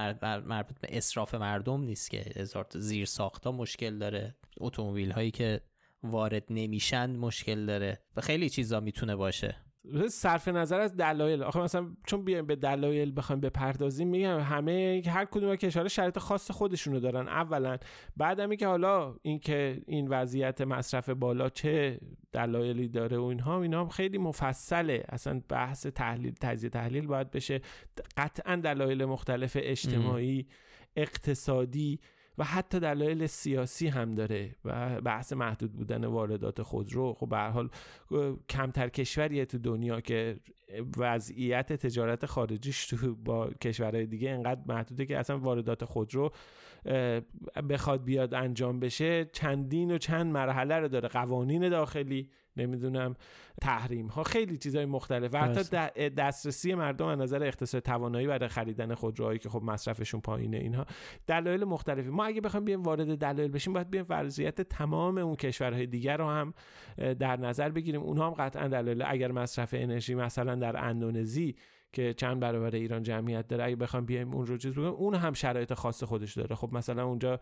مربوط به اسراف مردم نیست که وزارت زیرساخت‌ها مشکل داره، اتومبیل‌هایی که وارد نمیشن مشکل داره و خیلی چیزا میتونه باشه. صرف نظر از دلایل، آخه مثلا چون بیایم به دلایل بخوایم بپردازیم، میگم همه هر کدوم از کشورها شرایط خاص خودشونو دارن اولا، بعدم اینکه حالا اینکه این وضعیت مصرف بالا چه دلایلی داره و اینا هم خیلی مفصله، اصلا بحث تحلیل تجزیه تحلیل باید بشه. قطعا دلایل مختلف اجتماعی، اقتصادی و حتی دلایل سیاسی هم داره و بحث محدود بودن واردات خودرو. خب به هر حال کمتر کشوریه تو دنیا که وضعیت تجارت خارجیش تو با کشورهای دیگه انقدر محدوده که اصلا واردات خودرو بخواد بیاد انجام بشه، چندین و چند مرحله رو داره، قوانین داخلی، نمیدونم تحریم ها، خیلی چیزهای مختلف و حتی دسترسی مردم از نظر اقتصاد، توانایی برای خریدن خودروهایی که خب مصرفشون پایینه. اینها دلایل مختلفی. ما اگه بخوایم بیایم وارد دلایل بشیم باید بیایم وضعیت تمام اون کشورهای دیگر رو هم در نظر بگیریم. اونها هم قطعا دلایل، اگر مصرف انرژی مثلا در اندونزی که چند برابر ایران جمعیت داره، اگه بخوام بیایم اون رو چیز بگم، اون هم شرایط خاص خودش داره. خب مثلا اونجا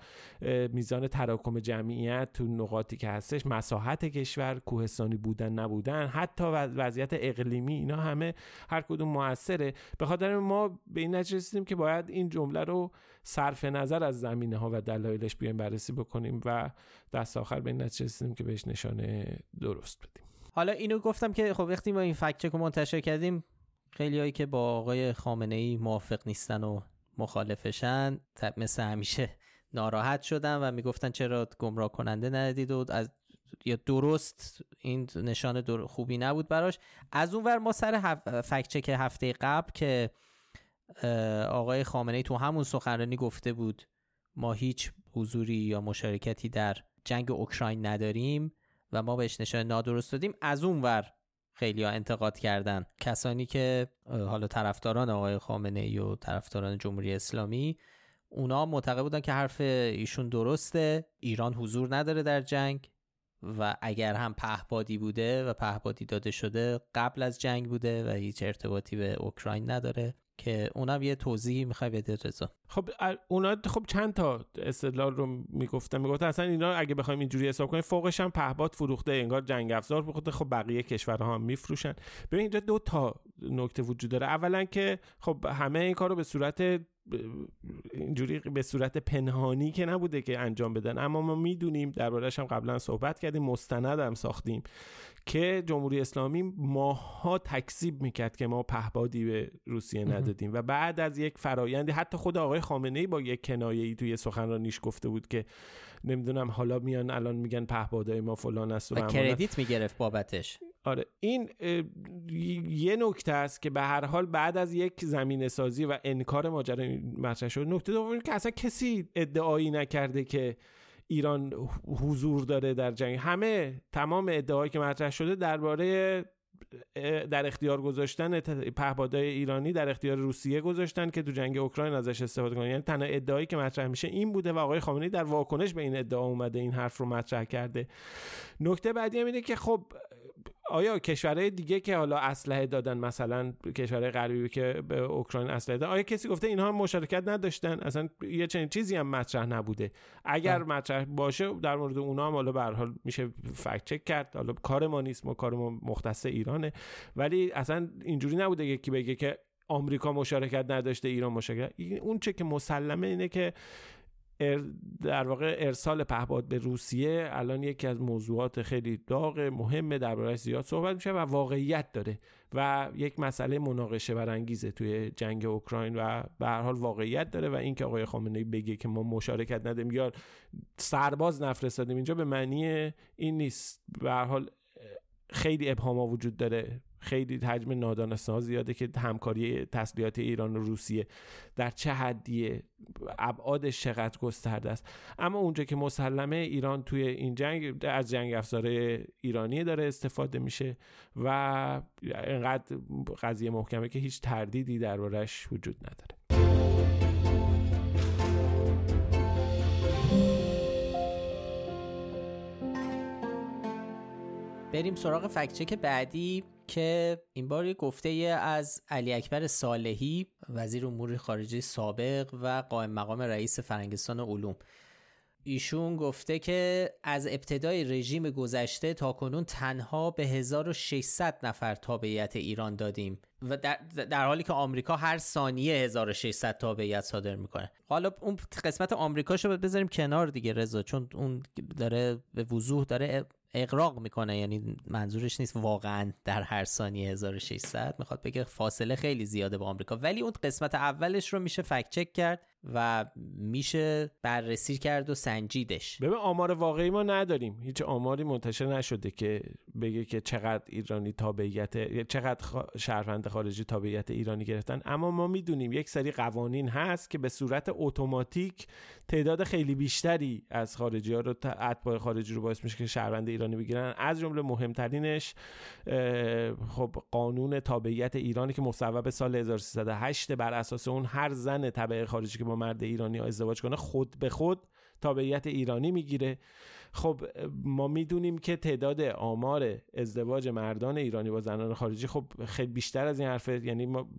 میزان تراکم جمعیت تو نقاطی که هستش، مساحت کشور، کوهستانی بودن نبودن، حتی وضعیت اقلیمی، اینا همه هر کدوم موثره. به خاطر ما به این نتیجه رسیدیم که باید این جمله رو صرف نظر از زمینه ها و دلایلش بیایم بررسی بکنیم و دست آخر به این نتیجه رسیدیم که بهش نشانه درست بدیم. حالا اینو گفتم که خب وقتی ما این فکت چک رو منتشر کردیم، خیلی هایی که با آقای خامنه‌ای موافق نیستن و مخالفشن مثل همیشه ناراحت شدن و میگفتن چرا گمراه کننده ندید و یا درست این نشانه خوبی نبود براش. از اون ور ما سر فکت چک هفته قبل که آقای خامنه‌ای تو همون سخنرانی گفته بود ما هیچ حضوری یا مشارکتی در جنگ اوکراین نداریم و ما بهش نشانه نادرست دادیم، از اون ور خیلی ها انتقاد کردن. کسانی که حالا طرفداران آقای خامنه‌ای و طرفداران جمهوری اسلامی، اونا معتقد بودن که حرف ایشون درسته، ایران حضور نداره در جنگ و اگر هم پهپادی بوده و پهپادی داده شده قبل از جنگ بوده و هیچ ارتباطی به اوکراین نداره. که اونم یه توضیحی میخوای بده رضا؟ خب اونا خب چند تا استدلال رو میگفتن اصلا اینا اگه بخوایم اینجوری حساب کنیم فوقش هم پهپاد فروخته، انگار جنگ افزار فروخته، خب بقیه کشورها هم میفروشن. ببین اینجا دو تا نکته وجود داره. اولا که خب همه این کارو به صورت اینجوری به صورت پنهانی که نبوده که انجام بدن، اما ما میدونیم، درباره‌اش هم قبلا صحبت کردیم، مستند هم ساختیم که جمهوری اسلامی ماها تکذیب میکرد که ما پهپادی به روسیه ندادیم و بعد از یک فرایندی، حتی خود آقای خامنه‌ای با یک کنایه‌ای توی سخنرانیش گفته بود که نمیدونم حالا میان الان میگن پهپادای ما فلان است و کردیت میگرفت بابتش. آره این یه نکته است که به هر حال بعد از یک زمینه سازی و انکار ماجرا مطرح شد. نکته دوم که اصلا کسی ادعایی نکرده که ایران حضور داره در جنگ. همه تمام ادعایی که مطرح شده درباره در اختیار گذاشتن پهپادهای ایرانی در اختیار روسیه گذاشتن که تو جنگ اوکراین ازش استفاده کنن، یعنی تنها ادعایی که مطرح میشه این بوده و آقای خامنه‌ای در واکنش به این ادعا اومده این حرف رو مطرح کرده. نکته بعدی هم اینه که خب آیا کشورهای دیگه که حالا اسلحه دادن، مثلا کشورهای غربی که به اوکراین اسلحه دادن، آیا کسی گفته اینها مشارکت نداشتن؟ اصلا یه چنین چیزی هم مطرح نبوده. اگر مطرح باشه در مورد اونها هم حالا به هر حال میشه فکت چک کرد، حالا کار ما نیست، ما کار ما مختص ایرانه، ولی اصلا اینجوری نبوده که کی بگه که آمریکا مشارکت نداشته ایران مشارکت. اون چه که مسلمه اینه که در واقع ارسال پهپاد به روسیه الان یکی از موضوعات خیلی داغ مهمه، درباره‌اش زیاد صحبت میشه و واقعیت داره و یک مسئله مناقشه برانگیزه توی جنگ اوکراین و به هر حال واقعیت داره و اینکه آقای خامنه‌ای بگه که ما مشارکت ندیم یا سرباز نفرستادیم اینجا به معنی این نیست. به هر حال خیلی ابهام وجود داره، خیلی حجم نادانسته‌ها زیاده که همکاری تسلیحات ایران و روسیه در چه حدیه، ابعادش چقدر گسترده است. اما اونجا که مسلمه ایران توی این جنگ از جنگ افزاره ایرانی داره استفاده میشه و اینقدر قضیه محکمه که هیچ تردیدی دربارش وجود نداره. بریم سراغ فکت چک بعدی که این بار گفته از علی اکبر صالحی، وزیر امور خارجه سابق و قائم مقام رئیس فرنگستان علوم. ایشون گفته که از ابتدای رژیم گذشته تا کنون تنها به 1600 نفر تابعیت ایران دادیم و در حالی که آمریکا هر ثانیه 1600 تابعیت صادر میکنه. حالا اون قسمت آمریکاشو بذاریم کنار دیگه رضا، چون اون داره به وضوح داره اغراق میکنه، یعنی منظورش نیست واقعا در هر ثانیه 1600، میخواد بگه فاصله خیلی زیاده با آمریکا. ولی اون قسمت اولش رو میشه فکت چک کرد و میشه بررسی کرد و سنجیدش. ببین آمار واقعی ما نداریم، هیچ آماری منتشر نشده که بگه که چقدر ایرانی تابعیت، چقدر شهروند خارجی تابعیت ایرانی گرفتن. اما ما میدونیم یک سری قوانین هست که به صورت اتوماتیک تعداد خیلی بیشتری از خارجی‌ها رو، اتباع خارجی رو باعث میشه که شهروند ایرانی بگیرن. از جمله مهمترینش خب قانون تابعیت ایرانی که مصوب سال 1308، بر اساس اون هر زن تابع خارجی که با مرد ایرانی ازدواج کنه خود به خود تابعیت ایرانی میگیره. خب ما میدونیم که تعداد آمار ازدواج مردان ایرانی با زنان خارجی خب خیلی بیشتر از این حرفه، یعنی ما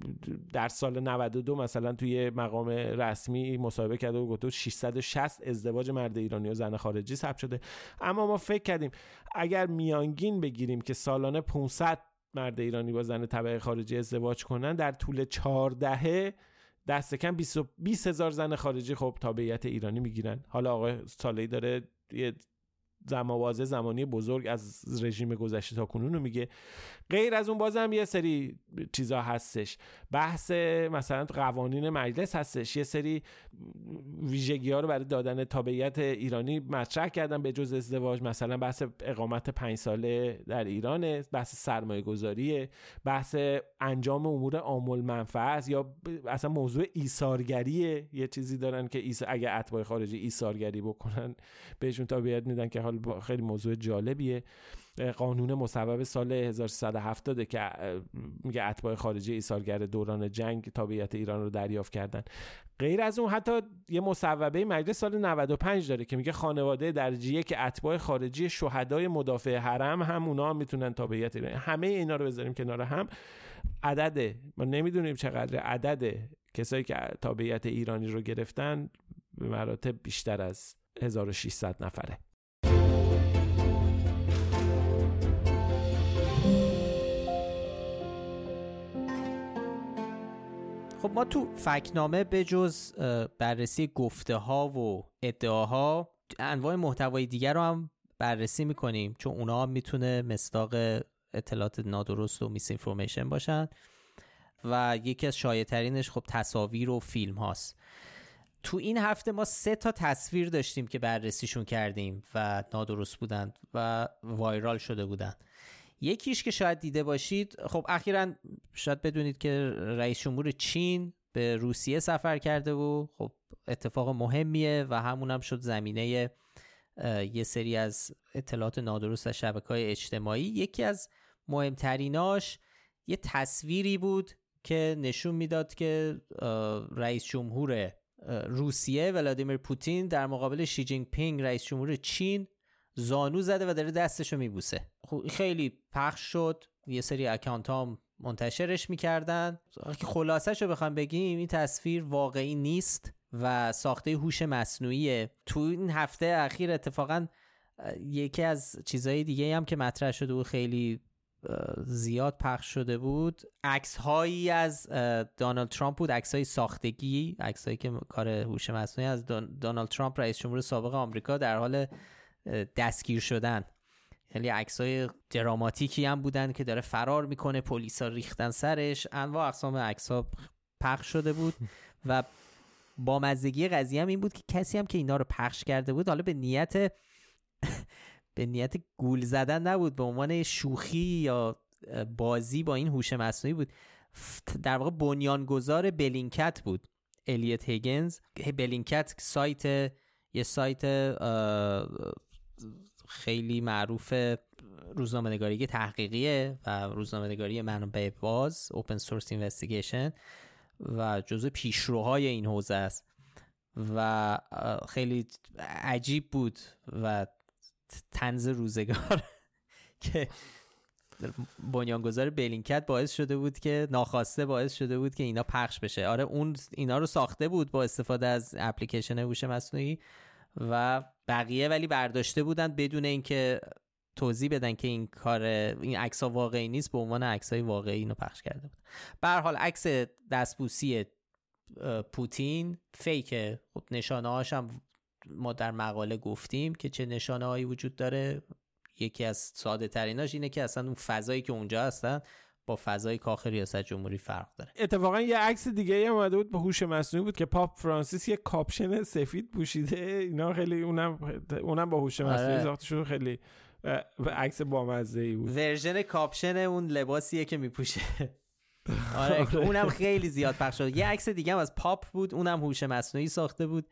در سال 92 مثلا توی مقام رسمی مصاحبه کرده و گفته 660 ازدواج مرد ایرانی و زن خارجی ثبت شده. اما ما فکر کردیم اگر میانگین بگیریم که سالانه 500 مرد ایرانی با زن تبع خارجی ازدواج کنن، در طول 4 دهه دست کم 20,000 زن خارجی خب تابعیت ایرانی میگیرن. حالا آقای صالحی داره یه زماوازه زمانی بزرگ از رژیم گذشته تا کنون رو میگه. غیر از اون بازم یه سری چیزا هستش، بحث مثلا قوانین مجلس هستش، یه سری ویژگی ها رو برای دادن تابعیت ایرانی مطرح کردن به جز ازدواج، مثلا بحث اقامت 5 ساله در ایرانه، بحث سرمایه گذاریه، بحث انجام امور عامل منفعه، یا اصلا موضوع ایثارگریه. یه چیزی دارن که اگه اتباع خارجی ایثارگری بکنن بهشون تابعیت میدن که حالا خیلی موضوع جالبیه. قانون مصوب سال 1370 که میگه اتباع خارجی ایثارگر دوران جنگ تابعیت ایران رو دریافت کردن. غیر از اون حتی یه مصوبه مجلس سال 95 داره که میگه خانواده درجیه که اتباع خارجی شهدای مدافع حرم هم اونا هم میتونن تابعیت ایران. همه اینا رو بذاریم کنار هم، عدد ما نمیدونیم چقدره، عدد کسایی که تابعیت ایرانی رو گرفتن به مراتب بیشتر از 1600 نفره. خب ما تو فکت‌نامه به جز بررسی گفته ها و ادعاها انواع محتوای دیگر رو هم بررسی میکنیم، چون اونا هم میتونه مصداق اطلاعات نادرست و میس اینفورمیشن باشن و یکی از شایع‌ترینش خب تصاویر و فیلم هاست. تو این هفته ما 3 تصویر داشتیم که بررسیشون کردیم و نادرست بودن و وایرال شده بودن. یکیش که شاید دیده باشید، خب اخیراً شاید بدونید که رئیس جمهور چین به روسیه سفر کرده و خب اتفاق مهمیه و همونم شد زمینه یه سری از اطلاعات نادرست از شبکه‌های اجتماعی. یکی از مهمتریناش یه تصویری بود که نشون میداد که رئیس جمهور روسیه ولادیمیر پوتین در مقابل شی جینگ پینگ رئیس جمهور چین زانو زده و داره دستشو میبوسه. خیلی پخش شد، یه سری اکانت هم منتشرش میکردن. خلاصه‌شو بخوام بگیم این تصویر واقعی نیست و ساخته هوش مصنوعیه. تو این هفته اخیر اتفاقا یکی از چیزهای دیگه هم که مطرح شده بود، خیلی زیاد پخش شده بود، عکس‌هایی از دونالد ترامپ بود، عکس‌های ساختگی، عکس‌هایی که کار هوش مصنوعی از دونالد ترامپ رئیس جمهور سابق آمریکا در حال دستگیر شدن. خیلی عکس‌های دراماتیکی هم بودن که داره فرار میکنه، پلیسا ریختن سرش، انواع اقسام عکس‌ها پخش شده بود و با مزگی قضیه هم این بود که کسی هم که اینا رو پخش کرده بود حالا به نیت گول زدن نبود، به عنوان شوخی یا بازی با این هوش مصنوعی بود، در واقع بنیانگذار بلینکت بود الیت هیگنز. بلینکت یه سایت خیلی معروف روزنامه‌نگاری تحقیقیه و روزنامه‌نگاری منابع باز، اوپن سورس اینوستیگیشن، و جزو پیشروهای این حوزه است و خیلی عجیب بود و طنز روزگار که بنیانگذار بلینکت باعث شده بود که ناخواسته باعث شده بود که اینا پخش بشه. آره اون اینا رو ساخته بود با استفاده از اپلیکیشن هوش مصنوعی و بقیه، ولی برداشته بودن بدون اینکه توضیح بدن که این عکس‌ها واقعی نیست، به عنوان عکس‌های واقعی اینو پخش کرده بود. به هر حال عکس دستبوسی پوتین فیکه. خب نشانه‌هاش هم ما در مقاله گفتیم که چه نشانه‌هایی وجود داره. یکی از ساده تریناش اینه که اصلا اون فضایی که اونجا هستن با فضای کاخ ریاست جمهوری فرق داره. اتفاقا یه عکس دیگه ای اومده بود با هوش مصنوعی بود که پاپ فرانسیس یه کاپشن سفید پوشیده، اینا خیلی اونم با هوش مصنوعی ساخته شده، خیلی عکس بامزه‌ای بود. ورژن کاپشن اون لباسیه که میپوشه. آره اونم خیلی زیاد پخش شد. یه عکس دیگه هم از پاپ بود، اونم هوش مصنوعی ساخته بود.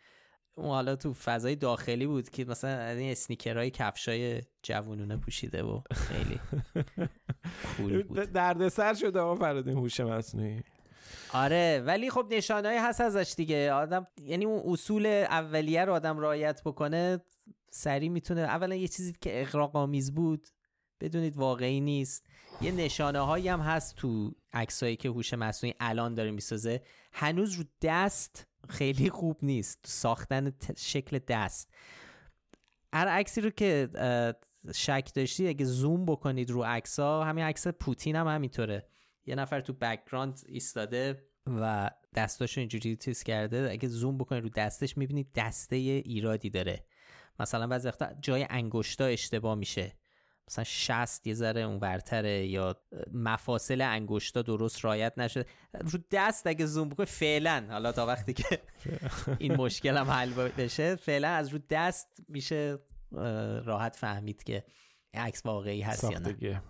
اون حالا تو فضای داخلی بود که مثلا این اسنیکرهای کفشای جوانونه پوشیده و خیلی کول بود. دردسر شده آقا فرادین هوش مصنوعی. آره ولی خب نشانه‌ای هست ازش دیگه. آدم یعنی اون اصول اولیه رو آدم رعایت بکنه سریع میتونه. اولا یه چیزی که اغراق‌آمیز بود بدونید واقعی نیست. یه نشانه‌هایی هم هست تو عکسایی که هوش مصنوعی الان داره میسازه، هنوز رو دست خیلی خوب نیست ساختن شکل دست. هر عکسی رو که شک داشتید اگه زوم بکنید رو عکس‌ها، همین عکس پوتین هم همینطوره، یه نفر تو بک‌گراند ایستاده و دستاشو اینجوری تیز کرده، اگه زوم بکنید رو دستش می‌بینید دسته ایرادی داره. مثلا بعضی وقتا جای انگشتا اشتباه میشه، مثلا 60 یه ذره اون ورتره یا مفاصل انگشتا درست رعایت نشده. رو دست اگه زوم بکنی فعلا، حالا تا وقتی که این مشکل هم حل بشه، فعلا از رو دست میشه راحت فهمید که عکس واقعی هست یا نه.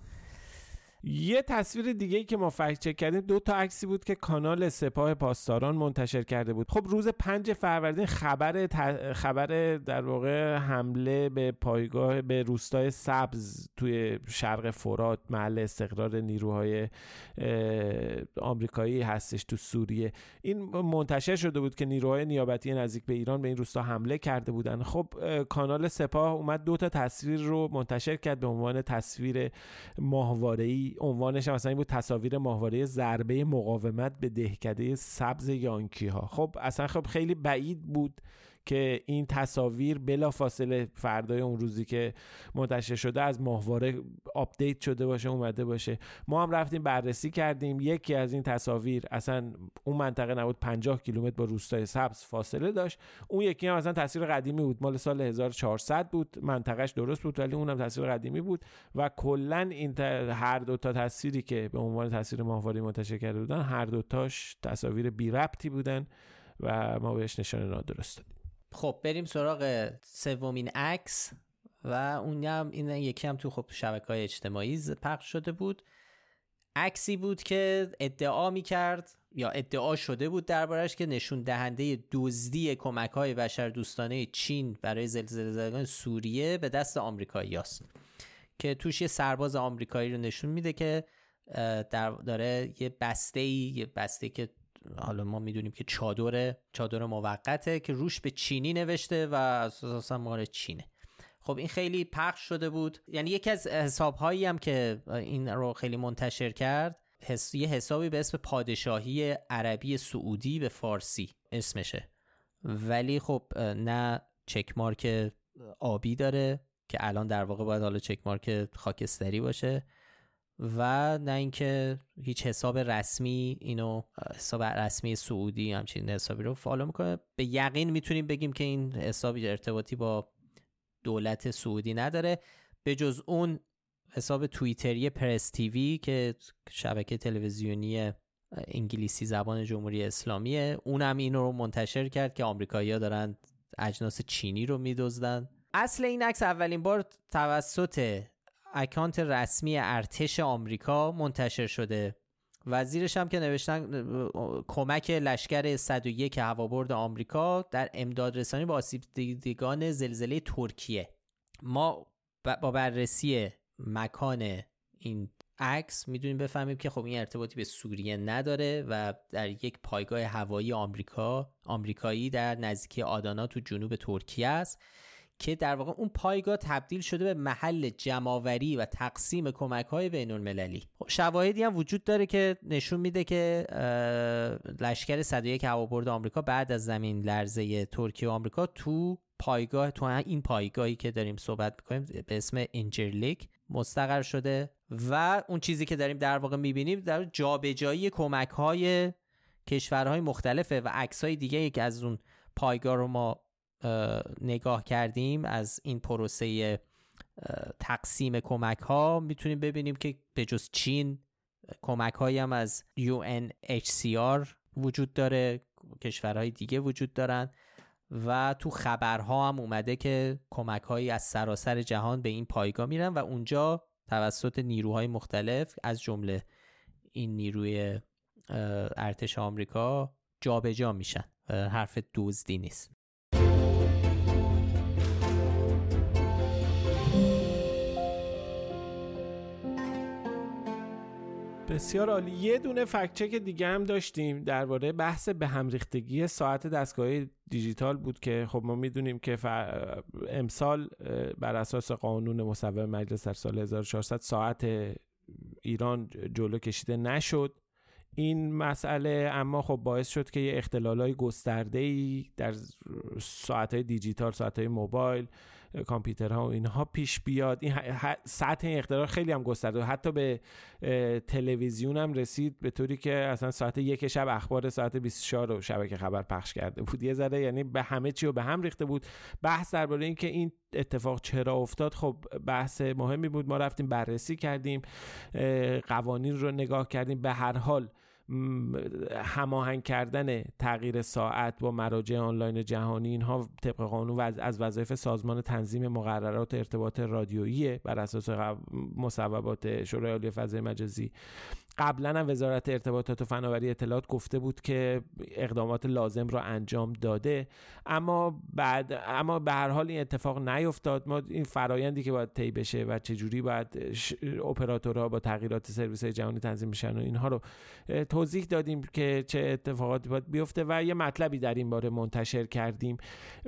یه تصویر دیگه که ما فکت چک کردیم، دو تا عکسی بود که کانال سپاه پاسداران منتشر کرده بود. خب روز 5 فروردین خبر در واقع حمله به پایگاه به روستای سبز توی شرق فرات، محل استقرار نیروهای آمریکایی هستش تو سوریه، این منتشر شده بود که نیروهای نیابتی نزدیک به ایران به این روستا حمله کرده بودن. خب کانال سپاه اومد دو تا تصویر رو منتشر کرد به عنوان تصویر ماهواره‌ای. عنوانش هم مثلا این بود تصاویر ماهواره ضربه مقاومت به دهکده سبز یانکی ها. خب اصلا خب خیلی بعید بود که این تصاویر بلافاصله فردای اون روزی که منتشر شده از ماهواره آپدیت شده باشه، اومده باشه. ما هم رفتیم بررسی کردیم، یکی از این تصاویر اصلا اون منطقه نبود، 50 کیلومتر با روستای سبز فاصله داشت. اون یکی هم اصلا تصویر قدیمی بود، مال سال 1400 بود، منطقهش درست بود ولی اونم تصویر قدیمی بود. و کلا این هر دو تا تصویری که به عنوان تصویر ماهواره منتشر کرده بودن، هر دو تاش تصاویر بی ربطی بودن و ما بهش نشانه نادرست دادیم. خب بریم سراغ سومین عکس و اونم این یکی هم تو خب شبکه‌های اجتماعی پخش شده بود. عکسی بود که ادعا می‌کرد یا ادعا شده بود دربارش که نشون دهنده دزدی کمک‌های بشردوستانه چین برای زلزله‌زدگان سوریه به دست آمریکایی‌هاست، که توش یه سرباز آمریکایی رو نشون میده که داره یه بسته که حالا ما میدونیم که چادر موقته که روش به چینی نوشته و اساسا مال چینه. خب این خیلی پخش شده بود. یعنی یکی از حساب‌هایی هم که این رو خیلی منتشر کرد، یه حسابی به اسم پادشاهی عربی سعودی به فارسی اسمشه، ولی خب نه چکمارک آبی داره که الان در واقع باید حالا چکمارک خاکستری باشه، و نه اینکه هیچ حساب رسمی اینو، حساب رسمی سعودی همچین حسابی رو فالو میکنه. به یقین میتونیم بگیم که این حساب ارتباطی با دولت سعودی نداره، به جز اون حساب توییتری پرس تیوی که شبکه تلویزیونی انگلیسی زبان جمهوری اسلامیه، اونم اینو رو منتشر کرد که آمریکایی‌ها دارن اجناس چینی رو میدزدن. اصل این عکس اولین بار توسط اکانت رسمی ارتش آمریکا منتشر شده و زیرش هم که نوشتن کمک لشکر 101 هوابرد آمریکا در امداد رسانی به آسیب دیدگان زلزله ترکیه. ما با بررسی مکان این عکس میدونیم بفهمیم که خب این ارتباطی به سوریه نداره و در یک پایگاه هوایی آمریکایی در نزدیکی آدانا تو جنوب ترکیه است که در واقع اون پایگاه تبدیل شده به محل جمع‌آوری و تقسیم کمک‌های بین‌المللی. شواهدی هم وجود داره که نشون میده که لشکر 101 هوابرد آمریکا بعد از زمین لرزه ترکیه و آمریکا تو این پایگاهی که داریم صحبت می‌کنیم به اسم انجرلیک مستقر شده و اون چیزی که داریم در واقع می‌بینیم در جابجایی کمک‌های کشورهای مختلفه و عکس‌های دیگه که از اون پایگاه رو ما نگاه کردیم از این پروسه تقسیم کمک ها میتونیم ببینیم که به جز چین کمک هایی هم از UNHCR وجود داره، کشورهای دیگه وجود دارن و تو خبرها هم اومده که کمک هایی از سراسر جهان به این پایگاه میرن و اونجا توسط نیروهای مختلف از جمله این نیروی ارتش آمریکا جابجا میشن. حرف دزدی نیست. بسیار عالی. یه دونه فکت چک دیگه هم داشتیم درباره بحث به هم ریختگی ساعت دستگاه دیجیتال بود که خب ما میدونیم که امسال بر اساس قانون مصوبه مجلس در سال 1400 ساعت ایران جلو کشیده نشد این مسئله، اما خب باعث شد که یه اختلالای گسترده‌ای در ساعت‌های دیجیتال، ساعت‌های موبایل، کامپیوترها و اینها پیش بیاد. این سطح اختلال خیلی هم گسترده، حتی به تلویزیون هم رسید به طوری که اصلا ساعت 1 شب اخبار ساعت 24 رو شبکه خبر پخش کرده بود. یه ذره یعنی به همه چی رو به هم ریخته بود. بحث درباره این که این اتفاق چرا افتاد خب بحث مهمی بود. ما رفتیم بررسی کردیم، قوانین رو نگاه کردیم. به هر حال هماهنگ کردن تغییر ساعت با مراجع آنلاین جهانی اینها طبق قانون از وظایف سازمان تنظیم مقررات ارتباط رادیویی بر اساس مصوبات شورای عالی فضای مجازی. قبلا هم وزارت ارتباطات و فناوری اطلاعات گفته بود که اقدامات لازم را انجام داده، اما به هر حال این اتفاق نیفتاد. ما این فرایندی که باید طی بشه و چجوری باید اپراتورها با تغییرات سرویس‌های جهانی تنظیم میشن و اینها رو توضیح دادیم که چه اتفاقاتی باید بیفته و یه مطلبی در این باره منتشر کردیم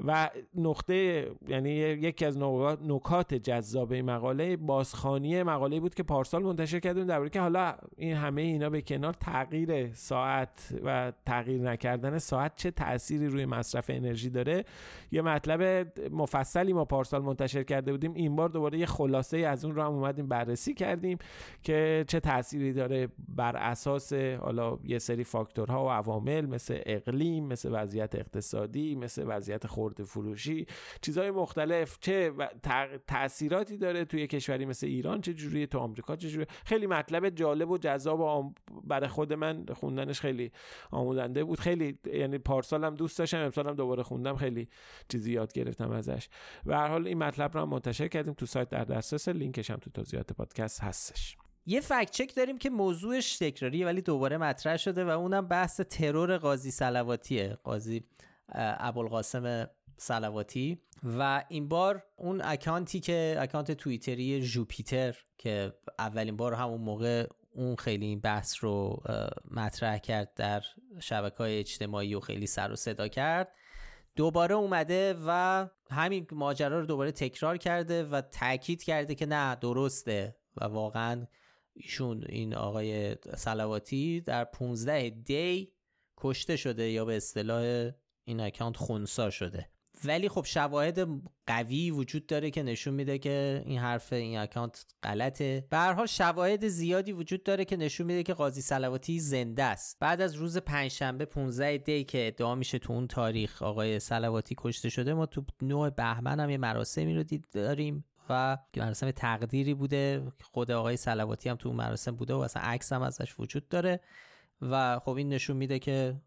و نقطه یعنی یکی از نکات جذاب این مقاله بازخوانی مقاله بود که پارسال منتشر کردیم درباره که حالا این همه اینا به کنار تغییر ساعت و تغییر نکردن ساعت چه تأثیری روی مصرف انرژی داره. یه مطلب مفصلی ما پارسال منتشر کرده بودیم، این بار دوباره یه خلاصه از اون رو هم اومدیم بررسی کردیم که چه تأثیری داره بر اساس حالا یه سری فاکتورها و عوامل مثل اقلیم، مثل وضعیت اقتصادی، مثل وضعیت خرده فروشی، چیزهای مختلف چه تأثیراتی داره توی کشوری مثل ایران چه جوریه، تو آمریکا چه جوریه. خیلی مطلب جالب و جذاب برای خود من خوندنش خیلی آموزنده بود. خیلی یعنی پارسالم دوست داشتم، امسالم دوباره خوندم، خیلی چیزی یاد گرفتم ازش. به هر حال این مطلب رو هم منتشر کردیم تو سایت در دسترس، لینکش هم تو توضیحات پادکست هستش. یه فکت چک داریم که موضوعش تکراریه ولی دوباره مطرح شده و اونم بحث ترور قاضی صلواتیه، قاضی ابوالقاسم صلواتی. و این بار اون اکانت توییتری جوپیتر که اولین بار همون موقع اون خیلی این بحث رو مطرح کرد در شبکه‌های اجتماعی و خیلی سر و صدا کرد، دوباره اومده و همین ماجرا رو دوباره تکرار کرده و تاکید کرده که نه درسته و واقعا ایشون این آقای صلواتی در 15 دی کشته شده یا به اصطلاح این اکانت خونسا شده. ولی خب شواهد قوی وجود داره که نشون میده که این حرف این اکانت غلطه. به هر حال شواهد زیادی وجود داره که نشون میده که قاضی صلواتی زنده است. بعد از روز پنجشنبه 15 دی که ادعا میشه تو اون تاریخ آقای صلواتی کشته شده، ما تو 9 بهمن هم یه مراسمی رو داریم و مراسم تقدیری بوده، خود آقای صلواتی هم تو اون مراسم بوده و اصلا عکس هم ازش وجود داره و خب این نشون میده که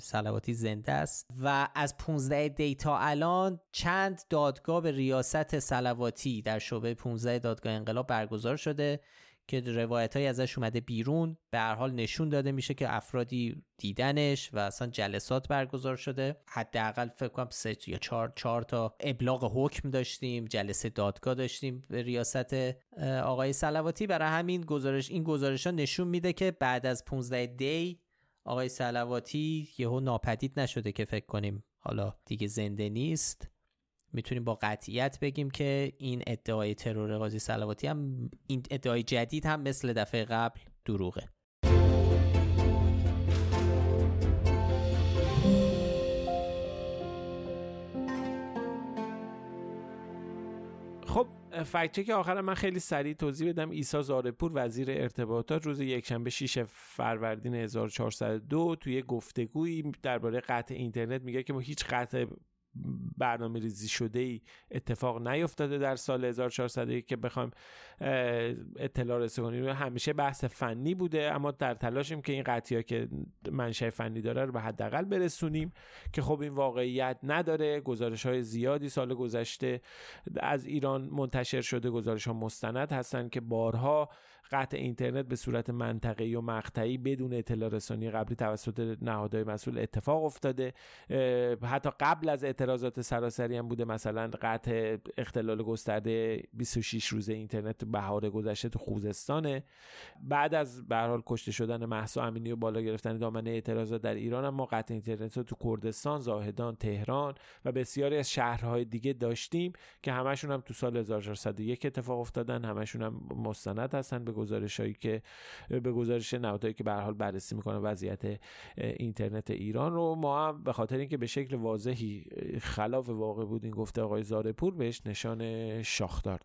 صلواتی زنده است. و از 15 دی تا الان چند دادگاه به ریاست صلواتی در شعبه 15 دادگاه انقلاب برگزار شده که روایت‌های ازش اومده بیرون. به هر حال نشون داده میشه که افرادی دیدنش و اصلا جلسات برگزار شده. حداقل فکر کنم 3 یا 4 تا ابلاغ حکم داشتیم، جلسه دادگاه داشتیم به ریاست آقای صلواتی. برای همین این گزارش‌ها نشون میده که بعد از 15 دی آقای صلواتی یهو ناپدید نشده که فکر کنیم حالا دیگه زنده نیست. میتونیم با قطعیت بگیم که این ادعای ترور قاضی صلواتی هم، این ادعای جدید هم مثل دفعه قبل دروغه. خب فکت که آخر من خیلی سریع توضیح بدم. عیسی زارعپور وزیر ارتباطات روز یکشنبه 6 فروردین 1402 توی گفتگویی درباره قطع اینترنت میگه که ما هیچ قطع برنامه‌ریزی شده‌ای اتفاق نیفتاده در سال 1401 که بخوایم اطلاع رسانی کنیم. همیشه بحث فنی بوده، اما در تلاشیم که این قطعی‌ها که منشأ فنی داره رو به حداقل برسونیم که خب این واقعیت نداره. گزارش‌های زیادی سال گذشته از ایران منتشر شده، گزارش‌ها مستند هستن که بارها قطع اینترنت به صورت منطقه‌ای و مقطعی بدون اطلاع رسانی قبلی توسط نهادهای مسئول اتفاق افتاده. حتی قبل از اعتراضات سراسری هم بوده، مثلا قطع اختلال گسترده 26 روزه اینترنت بهار گذشته تو خوزستان. بعد از به هر حال کشته شدن مهسا امینی و بالا گرفتن دامنه اعتراضات در ایران هم ما قطع اینترنت رو تو کردستان، زاهدان، تهران و بسیاری از شهرهای دیگه داشتیم که همشون هم تو سال 1401 اتفاق افتادن. همشون هم مستند هستن به گزارشایی که به گزارش نهادهایی که به هر حال بررسی میکنن وضعیت اینترنت ایران رو. ما هم به خاطر اینکه به شکل واضحی خلاف واقع بود این گفته آقای زارعپور، بهش نشان شاخدار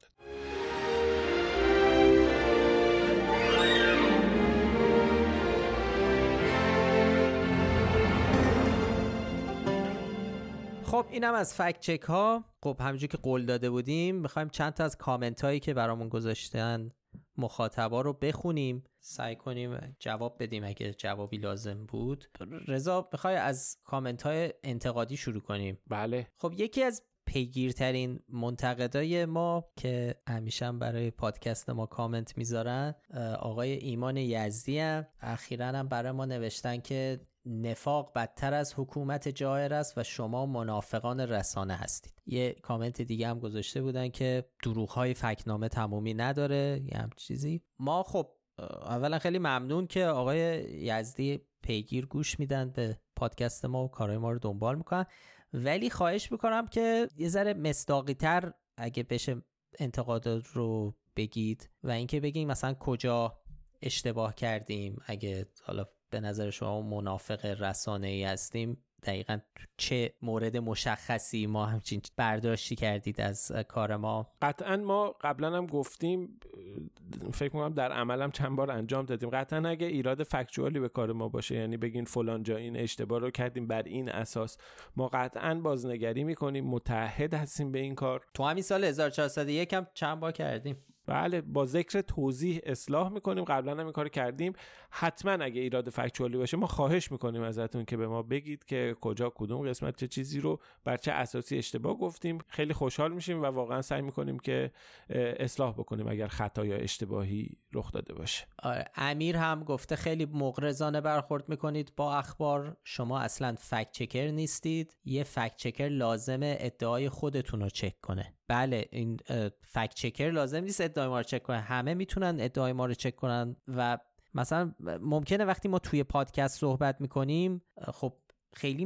داد. خب اینم از فکت چک ها. خب همونجوری که قول داده بودیم میخوایم چند تا از کامنت هایی که برامون گذاشتن مخاطبا رو بخونیم، سعی کنیم جواب بدیم اگه جوابی لازم بود. رضا میخوای از کامنت‌های انتقادی شروع کنیم؟ بله. خب یکی از پیگیرترین منتقدای ما که همیشه برای پادکست ما کامنت میذارن آقای ایمان یزدی هم اخیراً هم برای ما نوشتن که نفاق بدتر از حکومت جائر است و شما منافقان رسانه هستید. یه کامنت دیگه هم گذاشته بودن که دروغ‌های فکت‌نامه تمومی نداره، یه همچین چیزی. ما خب اولا خیلی ممنون که آقای یزدی پیگیر گوش میدن به پادکست ما و کارهای ما رو دنبال میکنن، ولی خواهش میکنم که یه ذره مصداقی تر اگه بشه انتقادات رو بگید و اینکه بگین مثلا کجا اشتباه کردیم. اگه حالا به نظر شما منافق رسانه‌ای هستیم، دقیقاً چه مورد مشخصی ما همچین برداشتی کردید از کار ما؟ قطعاً ما قبلا هم گفتیم، فکر می‌کنم در عملم چند بار انجام دادیم، قطعاً اگه ایراد فکتچوالی به کار ما باشه، یعنی بگین فلان جا این اشتباه رو کردیم بر این اساس، ما قطعاً بازنگری می‌کنیم، متعهد هستیم به این کار. تو همین سال 1401 هم چند بار کردیم. بله، با ذکر توضیح اصلاح میکنیم. قبلا هم این کارو کردیم. حتما اگه ایراد فکتچوالی باشه ما خواهش میکنیم ازتون که به ما بگید که کجا کدوم قسمت چه چیزی رو بر چه اساسی اشتباه گفتیم. خیلی خوشحال میشیم و واقعا سعی میکنیم که اصلاح بکنیم اگر خطا یا اشتباهی رخ داده باشه. آره، امیر هم گفته خیلی مغرضانه برخورد میکنید با اخبار، شما اصلا فکت چکر نیستید، یه فکت چکر لازمه ادعای خودتون رو چک کنه. بله، این فکت چکر لازم نیست ادعای ما رو چک کنن، همه میتونن ادعای ما رو چک کنن. و مثلا ممکنه وقتی ما توی پادکست صحبت میکنیم خب خیلی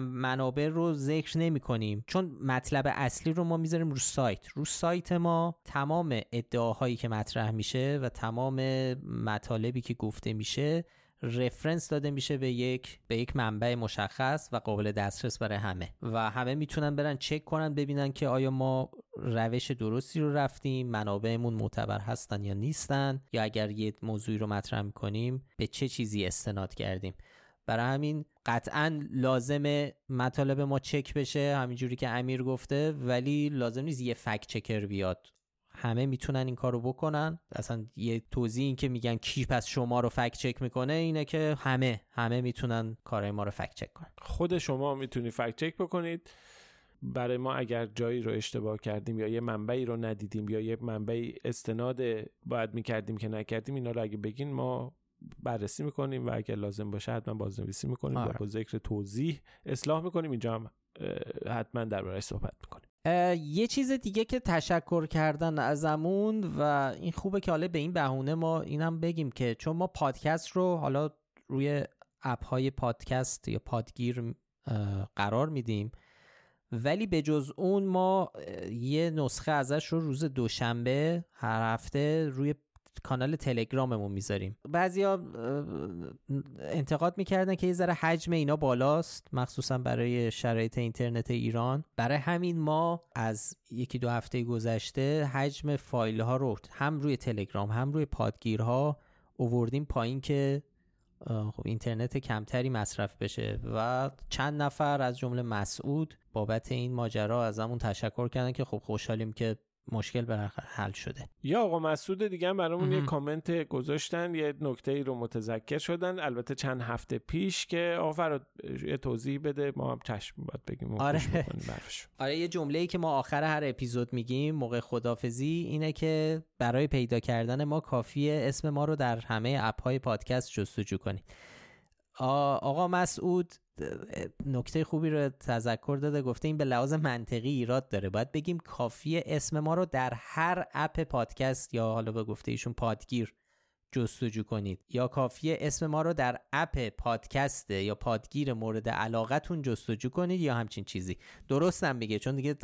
منابع رو ذکر نمی کنیم، چون مطلب اصلی رو ما میذاریم رو سایت. رو سایت ما تمام ادعاهایی که مطرح میشه و تمام مطالبی که گفته میشه رفرنس داده میشه به یک منبع مشخص و قابل دسترس برای همه و همه میتونن برن چک کنن ببینن که آیا ما روش درستی رو رفتیم، منابعمون معتبر هستن یا نیستن، یا اگر یه موضوعی رو مطرح میکنیم به چه چیزی استناد کردیم. برای همین قطعا لازمه مطالب ما چک بشه همینجوری که امیر گفته، ولی لازم نیست یه فکت چکر بیاد، همه میتونن این کارو بکنن. اصلا یه توضیح این که میگن کی پس شما رو فکت چک میکنه اینه که همه میتونن کارهای ما رو فکت چک کنن. خود شما میتونی فکت چک بکنید. برای ما اگر جایی رو اشتباه کردیم یا یه منبعی رو ندیدیم یا یه منبعی استناد باید میکردیم که نکردیم، اینا رو اگه بگین ما بررسی میکنیم و اگر لازم باشه حتما بازنویسی میکنیم و با ذکر توضیح اصلاح میکنیم. اینجا هم حتما درباره‌اش صحبت میکنیم. یه چیز دیگه که تشکر کردن ازمون و این خوبه که حالا به این بهونه ما اینم بگیم که چون ما پادکست رو حالا روی اپ‌های پادکست یا پادگیر قرار میدیم، ولی به جز اون ما یه نسخه ازش رو روز دوشنبه هر هفته روی کانال تلگراممون میذاریم. بعضیا انتقاد میکردن که یه ذره حجم اینا بالاست، مخصوصا برای شرایط اینترنت ایران. برای همین ما از یکی دو هفته گذشته حجم فایل ها رو هم روی تلگرام هم روی پادگیرها آوردیم پایین که خب اینترنت کمتری مصرف بشه و چند نفر از جمله مسعود بابت این ماجرا ازمون تشکر کردن که خب خوشحالیم که مشکل بالاخره حل شده. یا آقا مسعود دیگه هم برامون یه کامنت گذاشتن، یه نکته‌ای رو متذکر شدن، البته چند هفته پیش، که آقا فرهاد یه توضیح بده. ما هم چشم باید بگیم. آره یه جمله‌ای که ما آخر هر اپیزود میگیم موقع خداحافظی اینه که برای پیدا کردن ما کافیه اسم ما رو در همه اپ‌های پادکست جستجو کنید. آقا مسعود نکته خوبی رو تذکر داده، گفته این به لحاظ منطقی ایراد داره، باید بگیم کافیه اسم ما رو در هر اپ پادکست یا حالا به گفته ایشون پادگیر جستجو کنید، یا کافیه اسم ما رو در اپ پادکست یا پادگیر مورد علاقتون جستجو کنید، یا همچین چیزی. درستم میگه، چون دیگه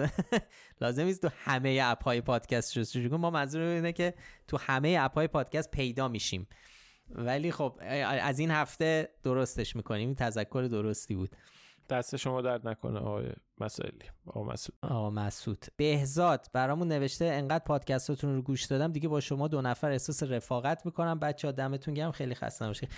لازم نیست تو همه اپ‌های پادکست جستجو کنید. ما منظور اینه که تو همه اپ‌های پادکست پیدا میشیم، ولی خب از این هفته درستش میکنیم. این تذکر درستی بود. دست شما درد نکنه آقای مسعودی. آقا مسعود بهزاد برامون نوشته انقدر پادکستاتون رو گوش دادم دیگه با شما دو نفر احساس رفاقت میکنم. بچه‌ها دمتون گرم، خیلی خسته نباشید.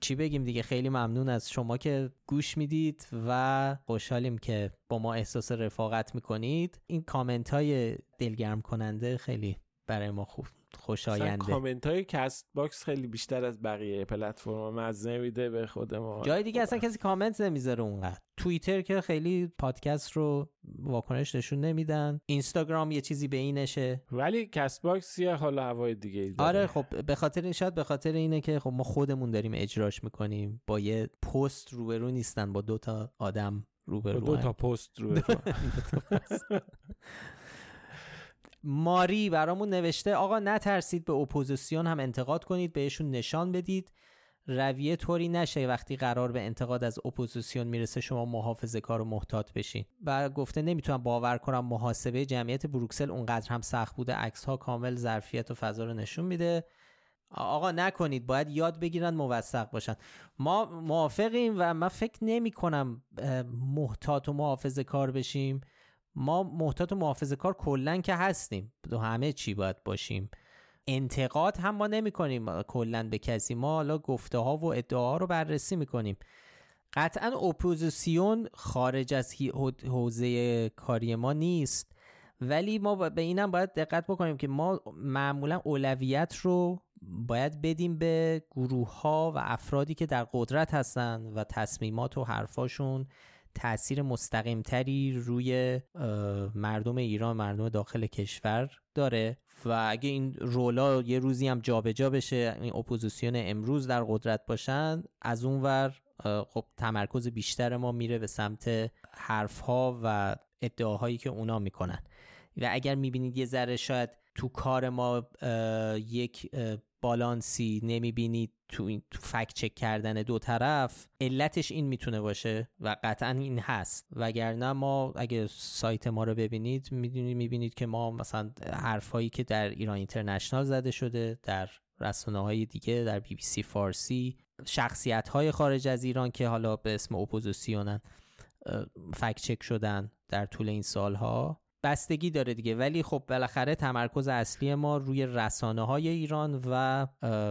چی بگیم دیگه، خیلی ممنون از شما که گوش میدید و خوشحالیم که با ما احساس رفاقت میکنید. این کامنت های دلگرم کننده خیلی برای ما خوب خوشاینده. کامنت های کست باکس خیلی بیشتر از بقیه پلتفرم مزه میده به خود ما. جای دیگه اصلا کسی کامنت نمیذاره اونقدر. توییتر که خیلی پادکست رو واکنش نشون نمیدن، اینستاگرام یه چیزی به اینشه، ولی کست باکس یه حال هوای دیگه ای داره. آره خب به خاطر این، شاید به خاطر اینه که خب ما خودمون داریم اجراش میکنیم، با یه پست روبرو نیستن، با دو تا آدم روبرو، دو تا پست روبرو. ماری برامون نوشته آقا نترسید به اپوزیسیون هم انتقاد کنید، بهشون نشان بدید، رویه طوری نشه وقتی قرار به انتقاد از اپوزیسیون میرسه شما محافظه‌کار و محتاط بشین. و گفته نمیتونم باور کنم محاسبه جمعیت بروکسل اونقدر هم سخت بوده، عکس‌ها کامل ظرفیت و فضا رو نشون میده. آقا نکنید، باید یاد بگیرن موثق باشن. ما موافقیم و من فکر نمی‌کنم محتاط و محافظه‌کار بشیم. ما محتاط و محافظه‌کار کلن که هستیم، تو همه چی باید باشیم. انتقاد هم ما نمی کنیم کلن به کسی، ما حالا گفته ها و ادعاها رو بررسی می کنیم. قطعا اپوزیسیون خارج از حوزه کاری ما نیست، ولی ما به اینم باید دقت بکنیم که ما معمولا اولویت رو باید بدیم به گروه ها و افرادی که در قدرت هستن و تصمیمات و حرفاشون تأثیر مستقیم تری روی مردم ایران، مردم داخل کشور داره. و اگه این رولا یه روزی هم جابجا بشه، این اپوزیسیون امروز در قدرت باشن، از اونور خب تمرکز بیشتر ما میره به سمت حرفها و ادعاهایی که اونا میکنن. و اگر میبینید یه ذره شاید تو کار ما یک بالانسی نمیبینید تو فکت چک کردن دو طرف، علتش این میتونه باشه و قطعا این هست. وگرنه ما اگه سایت ما رو ببینید میبینید که ما مثلا حرفایی که در ایران اینترنشنال زده شده، در رسانه‌های دیگه، در BBC فارسی، شخصیت‌های خارج از ایران که حالا به اسم اپوزیسیونن فکت چک شدن در طول این سالها، بستگی داره دیگه. ولی خب بالاخره تمرکز اصلی ما روی رسانه‌های ایران و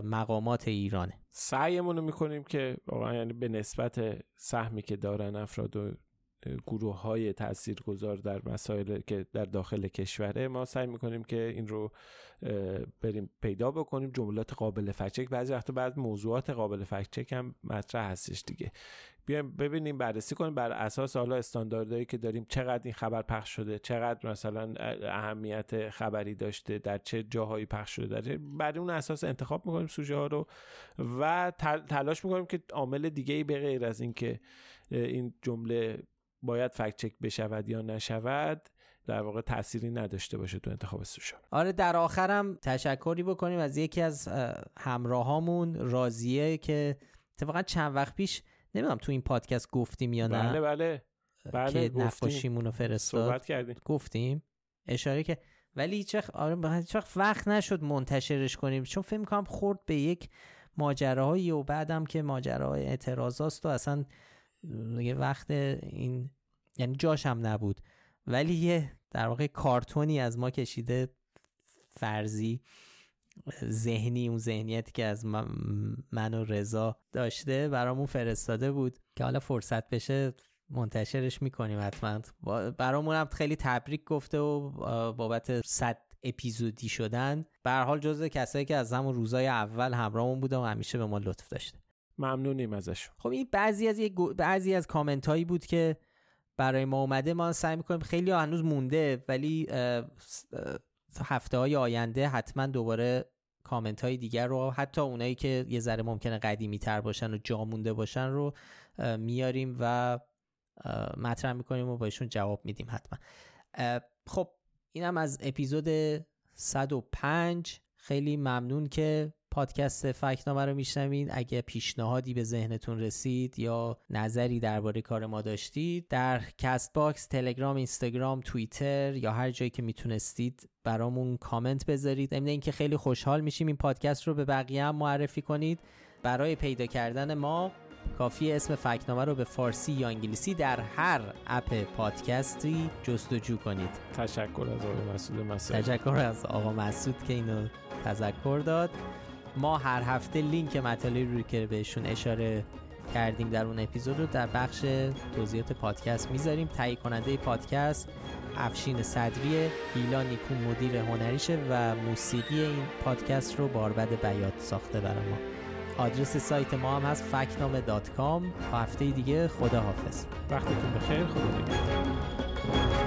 مقامات ایرانه. سعیمون رو می‌کنیم که واقعا یعنی به نسبت سهمی که دارن افراد و گروه‌های تاثیرگذار در مسائل که در داخل کشوره، ما سعی می‌کنیم که این رو بریم پیدا بکنیم، جملات قابل فکت‌چک، بعضی وقتا بعد موضوعات قابل فکت‌چک هم مطرح هستش دیگه، بیایم ببینیم بررسی کنیم بر اساس حالا استانداردهایی که داریم چقدر این خبر پخش شده، چقدر مثلا اهمیت خبری داشته، در چه جاهایی پخش شده، در بر اون اساس انتخاب می‌کنیم سوژه ها رو و تلاش می‌کنیم که عامل دیگه‌ای به غیر از این که این جمله باید فکت چک بشود یا نشود در واقع تأثیری نداشته باشه تو انتخاب سوژه. آره، در آخرم تشکری بکنیم از یکی از همراهامون، راضیه، که اتفاقا چند وقت پیش نمیدونم تو این پادکست گفتیم یا نه. بله بله بله، نقاشیمونو فرستاد، صحبت کردیم، گفتیم اشاره که، ولی چه وقت نشد منتشرش کنیم چون فکر می‌کنم خورد به یک ماجراهایی و بعدم که ماجراهای اعتراضاست و اصلا یه وقت این یعنی جاش هم نبود، ولی یه در واقع کارتونی از ما کشیده، فرضی، ذهنی، اون ذهنیتی که از من و رضا داشته برامون فرستاده بود که حالا فرصت بشه منتشرش میکنیم حتما. برامون هم خیلی تبریک گفته و بابت 100 اپیزودی شدن. به هر حال جزو کسایی که از همون روزای اول همراهمون بودن و همیشه به ما لطف داشته، ممنونیم ازشون. خب این بعضی از کامنت هایی بود که برای ما اومده، ما سعی میکنیم، خیلی هنوز مونده ولی هفته های آینده حتما دوباره کامنت های دیگر رو، حتی اونایی که یه ذره ممکنه قدیمی تر باشن و جا مونده باشن رو میاریم و مطرح میکنیم و باشون جواب میدیم حتما. خب اینم از اپیزود 105. خیلی ممنون که پادکست فکت‌نامه رو میشنوین. اگه پیشنهادی به ذهنتون رسید یا نظری درباره کار ما داشتید، در کست باکس، تلگرام، اینستاگرام، توییتر یا هر جایی که میتونستید برامون کامنت بذارید. ضمن اینکه خیلی خوشحال میشیم این پادکست رو به بقیه هم معرفی کنید. برای پیدا کردن ما کافیه اسم فکت‌نامه رو به فارسی یا انگلیسی در هر اپ پادکستی جستجو کنید. تشکر از آقا مسعود که اینو تذکر داد. ما هر هفته لینک مطالبی رو که بهشون اشاره کردیم در اون اپیزود رو در بخش توضیحات پادکست میذاریم. تهیه کننده پادکست افشین صدری، هیلا نیکون مدیر هنریشه و موسیقی این پادکست رو باربد بیات ساخته برای ما. آدرس سایت ما هم هست فکتنامه.com. تا هفته دیگه، خداحافظ. وقتتون بخیر، خدا نگهدار.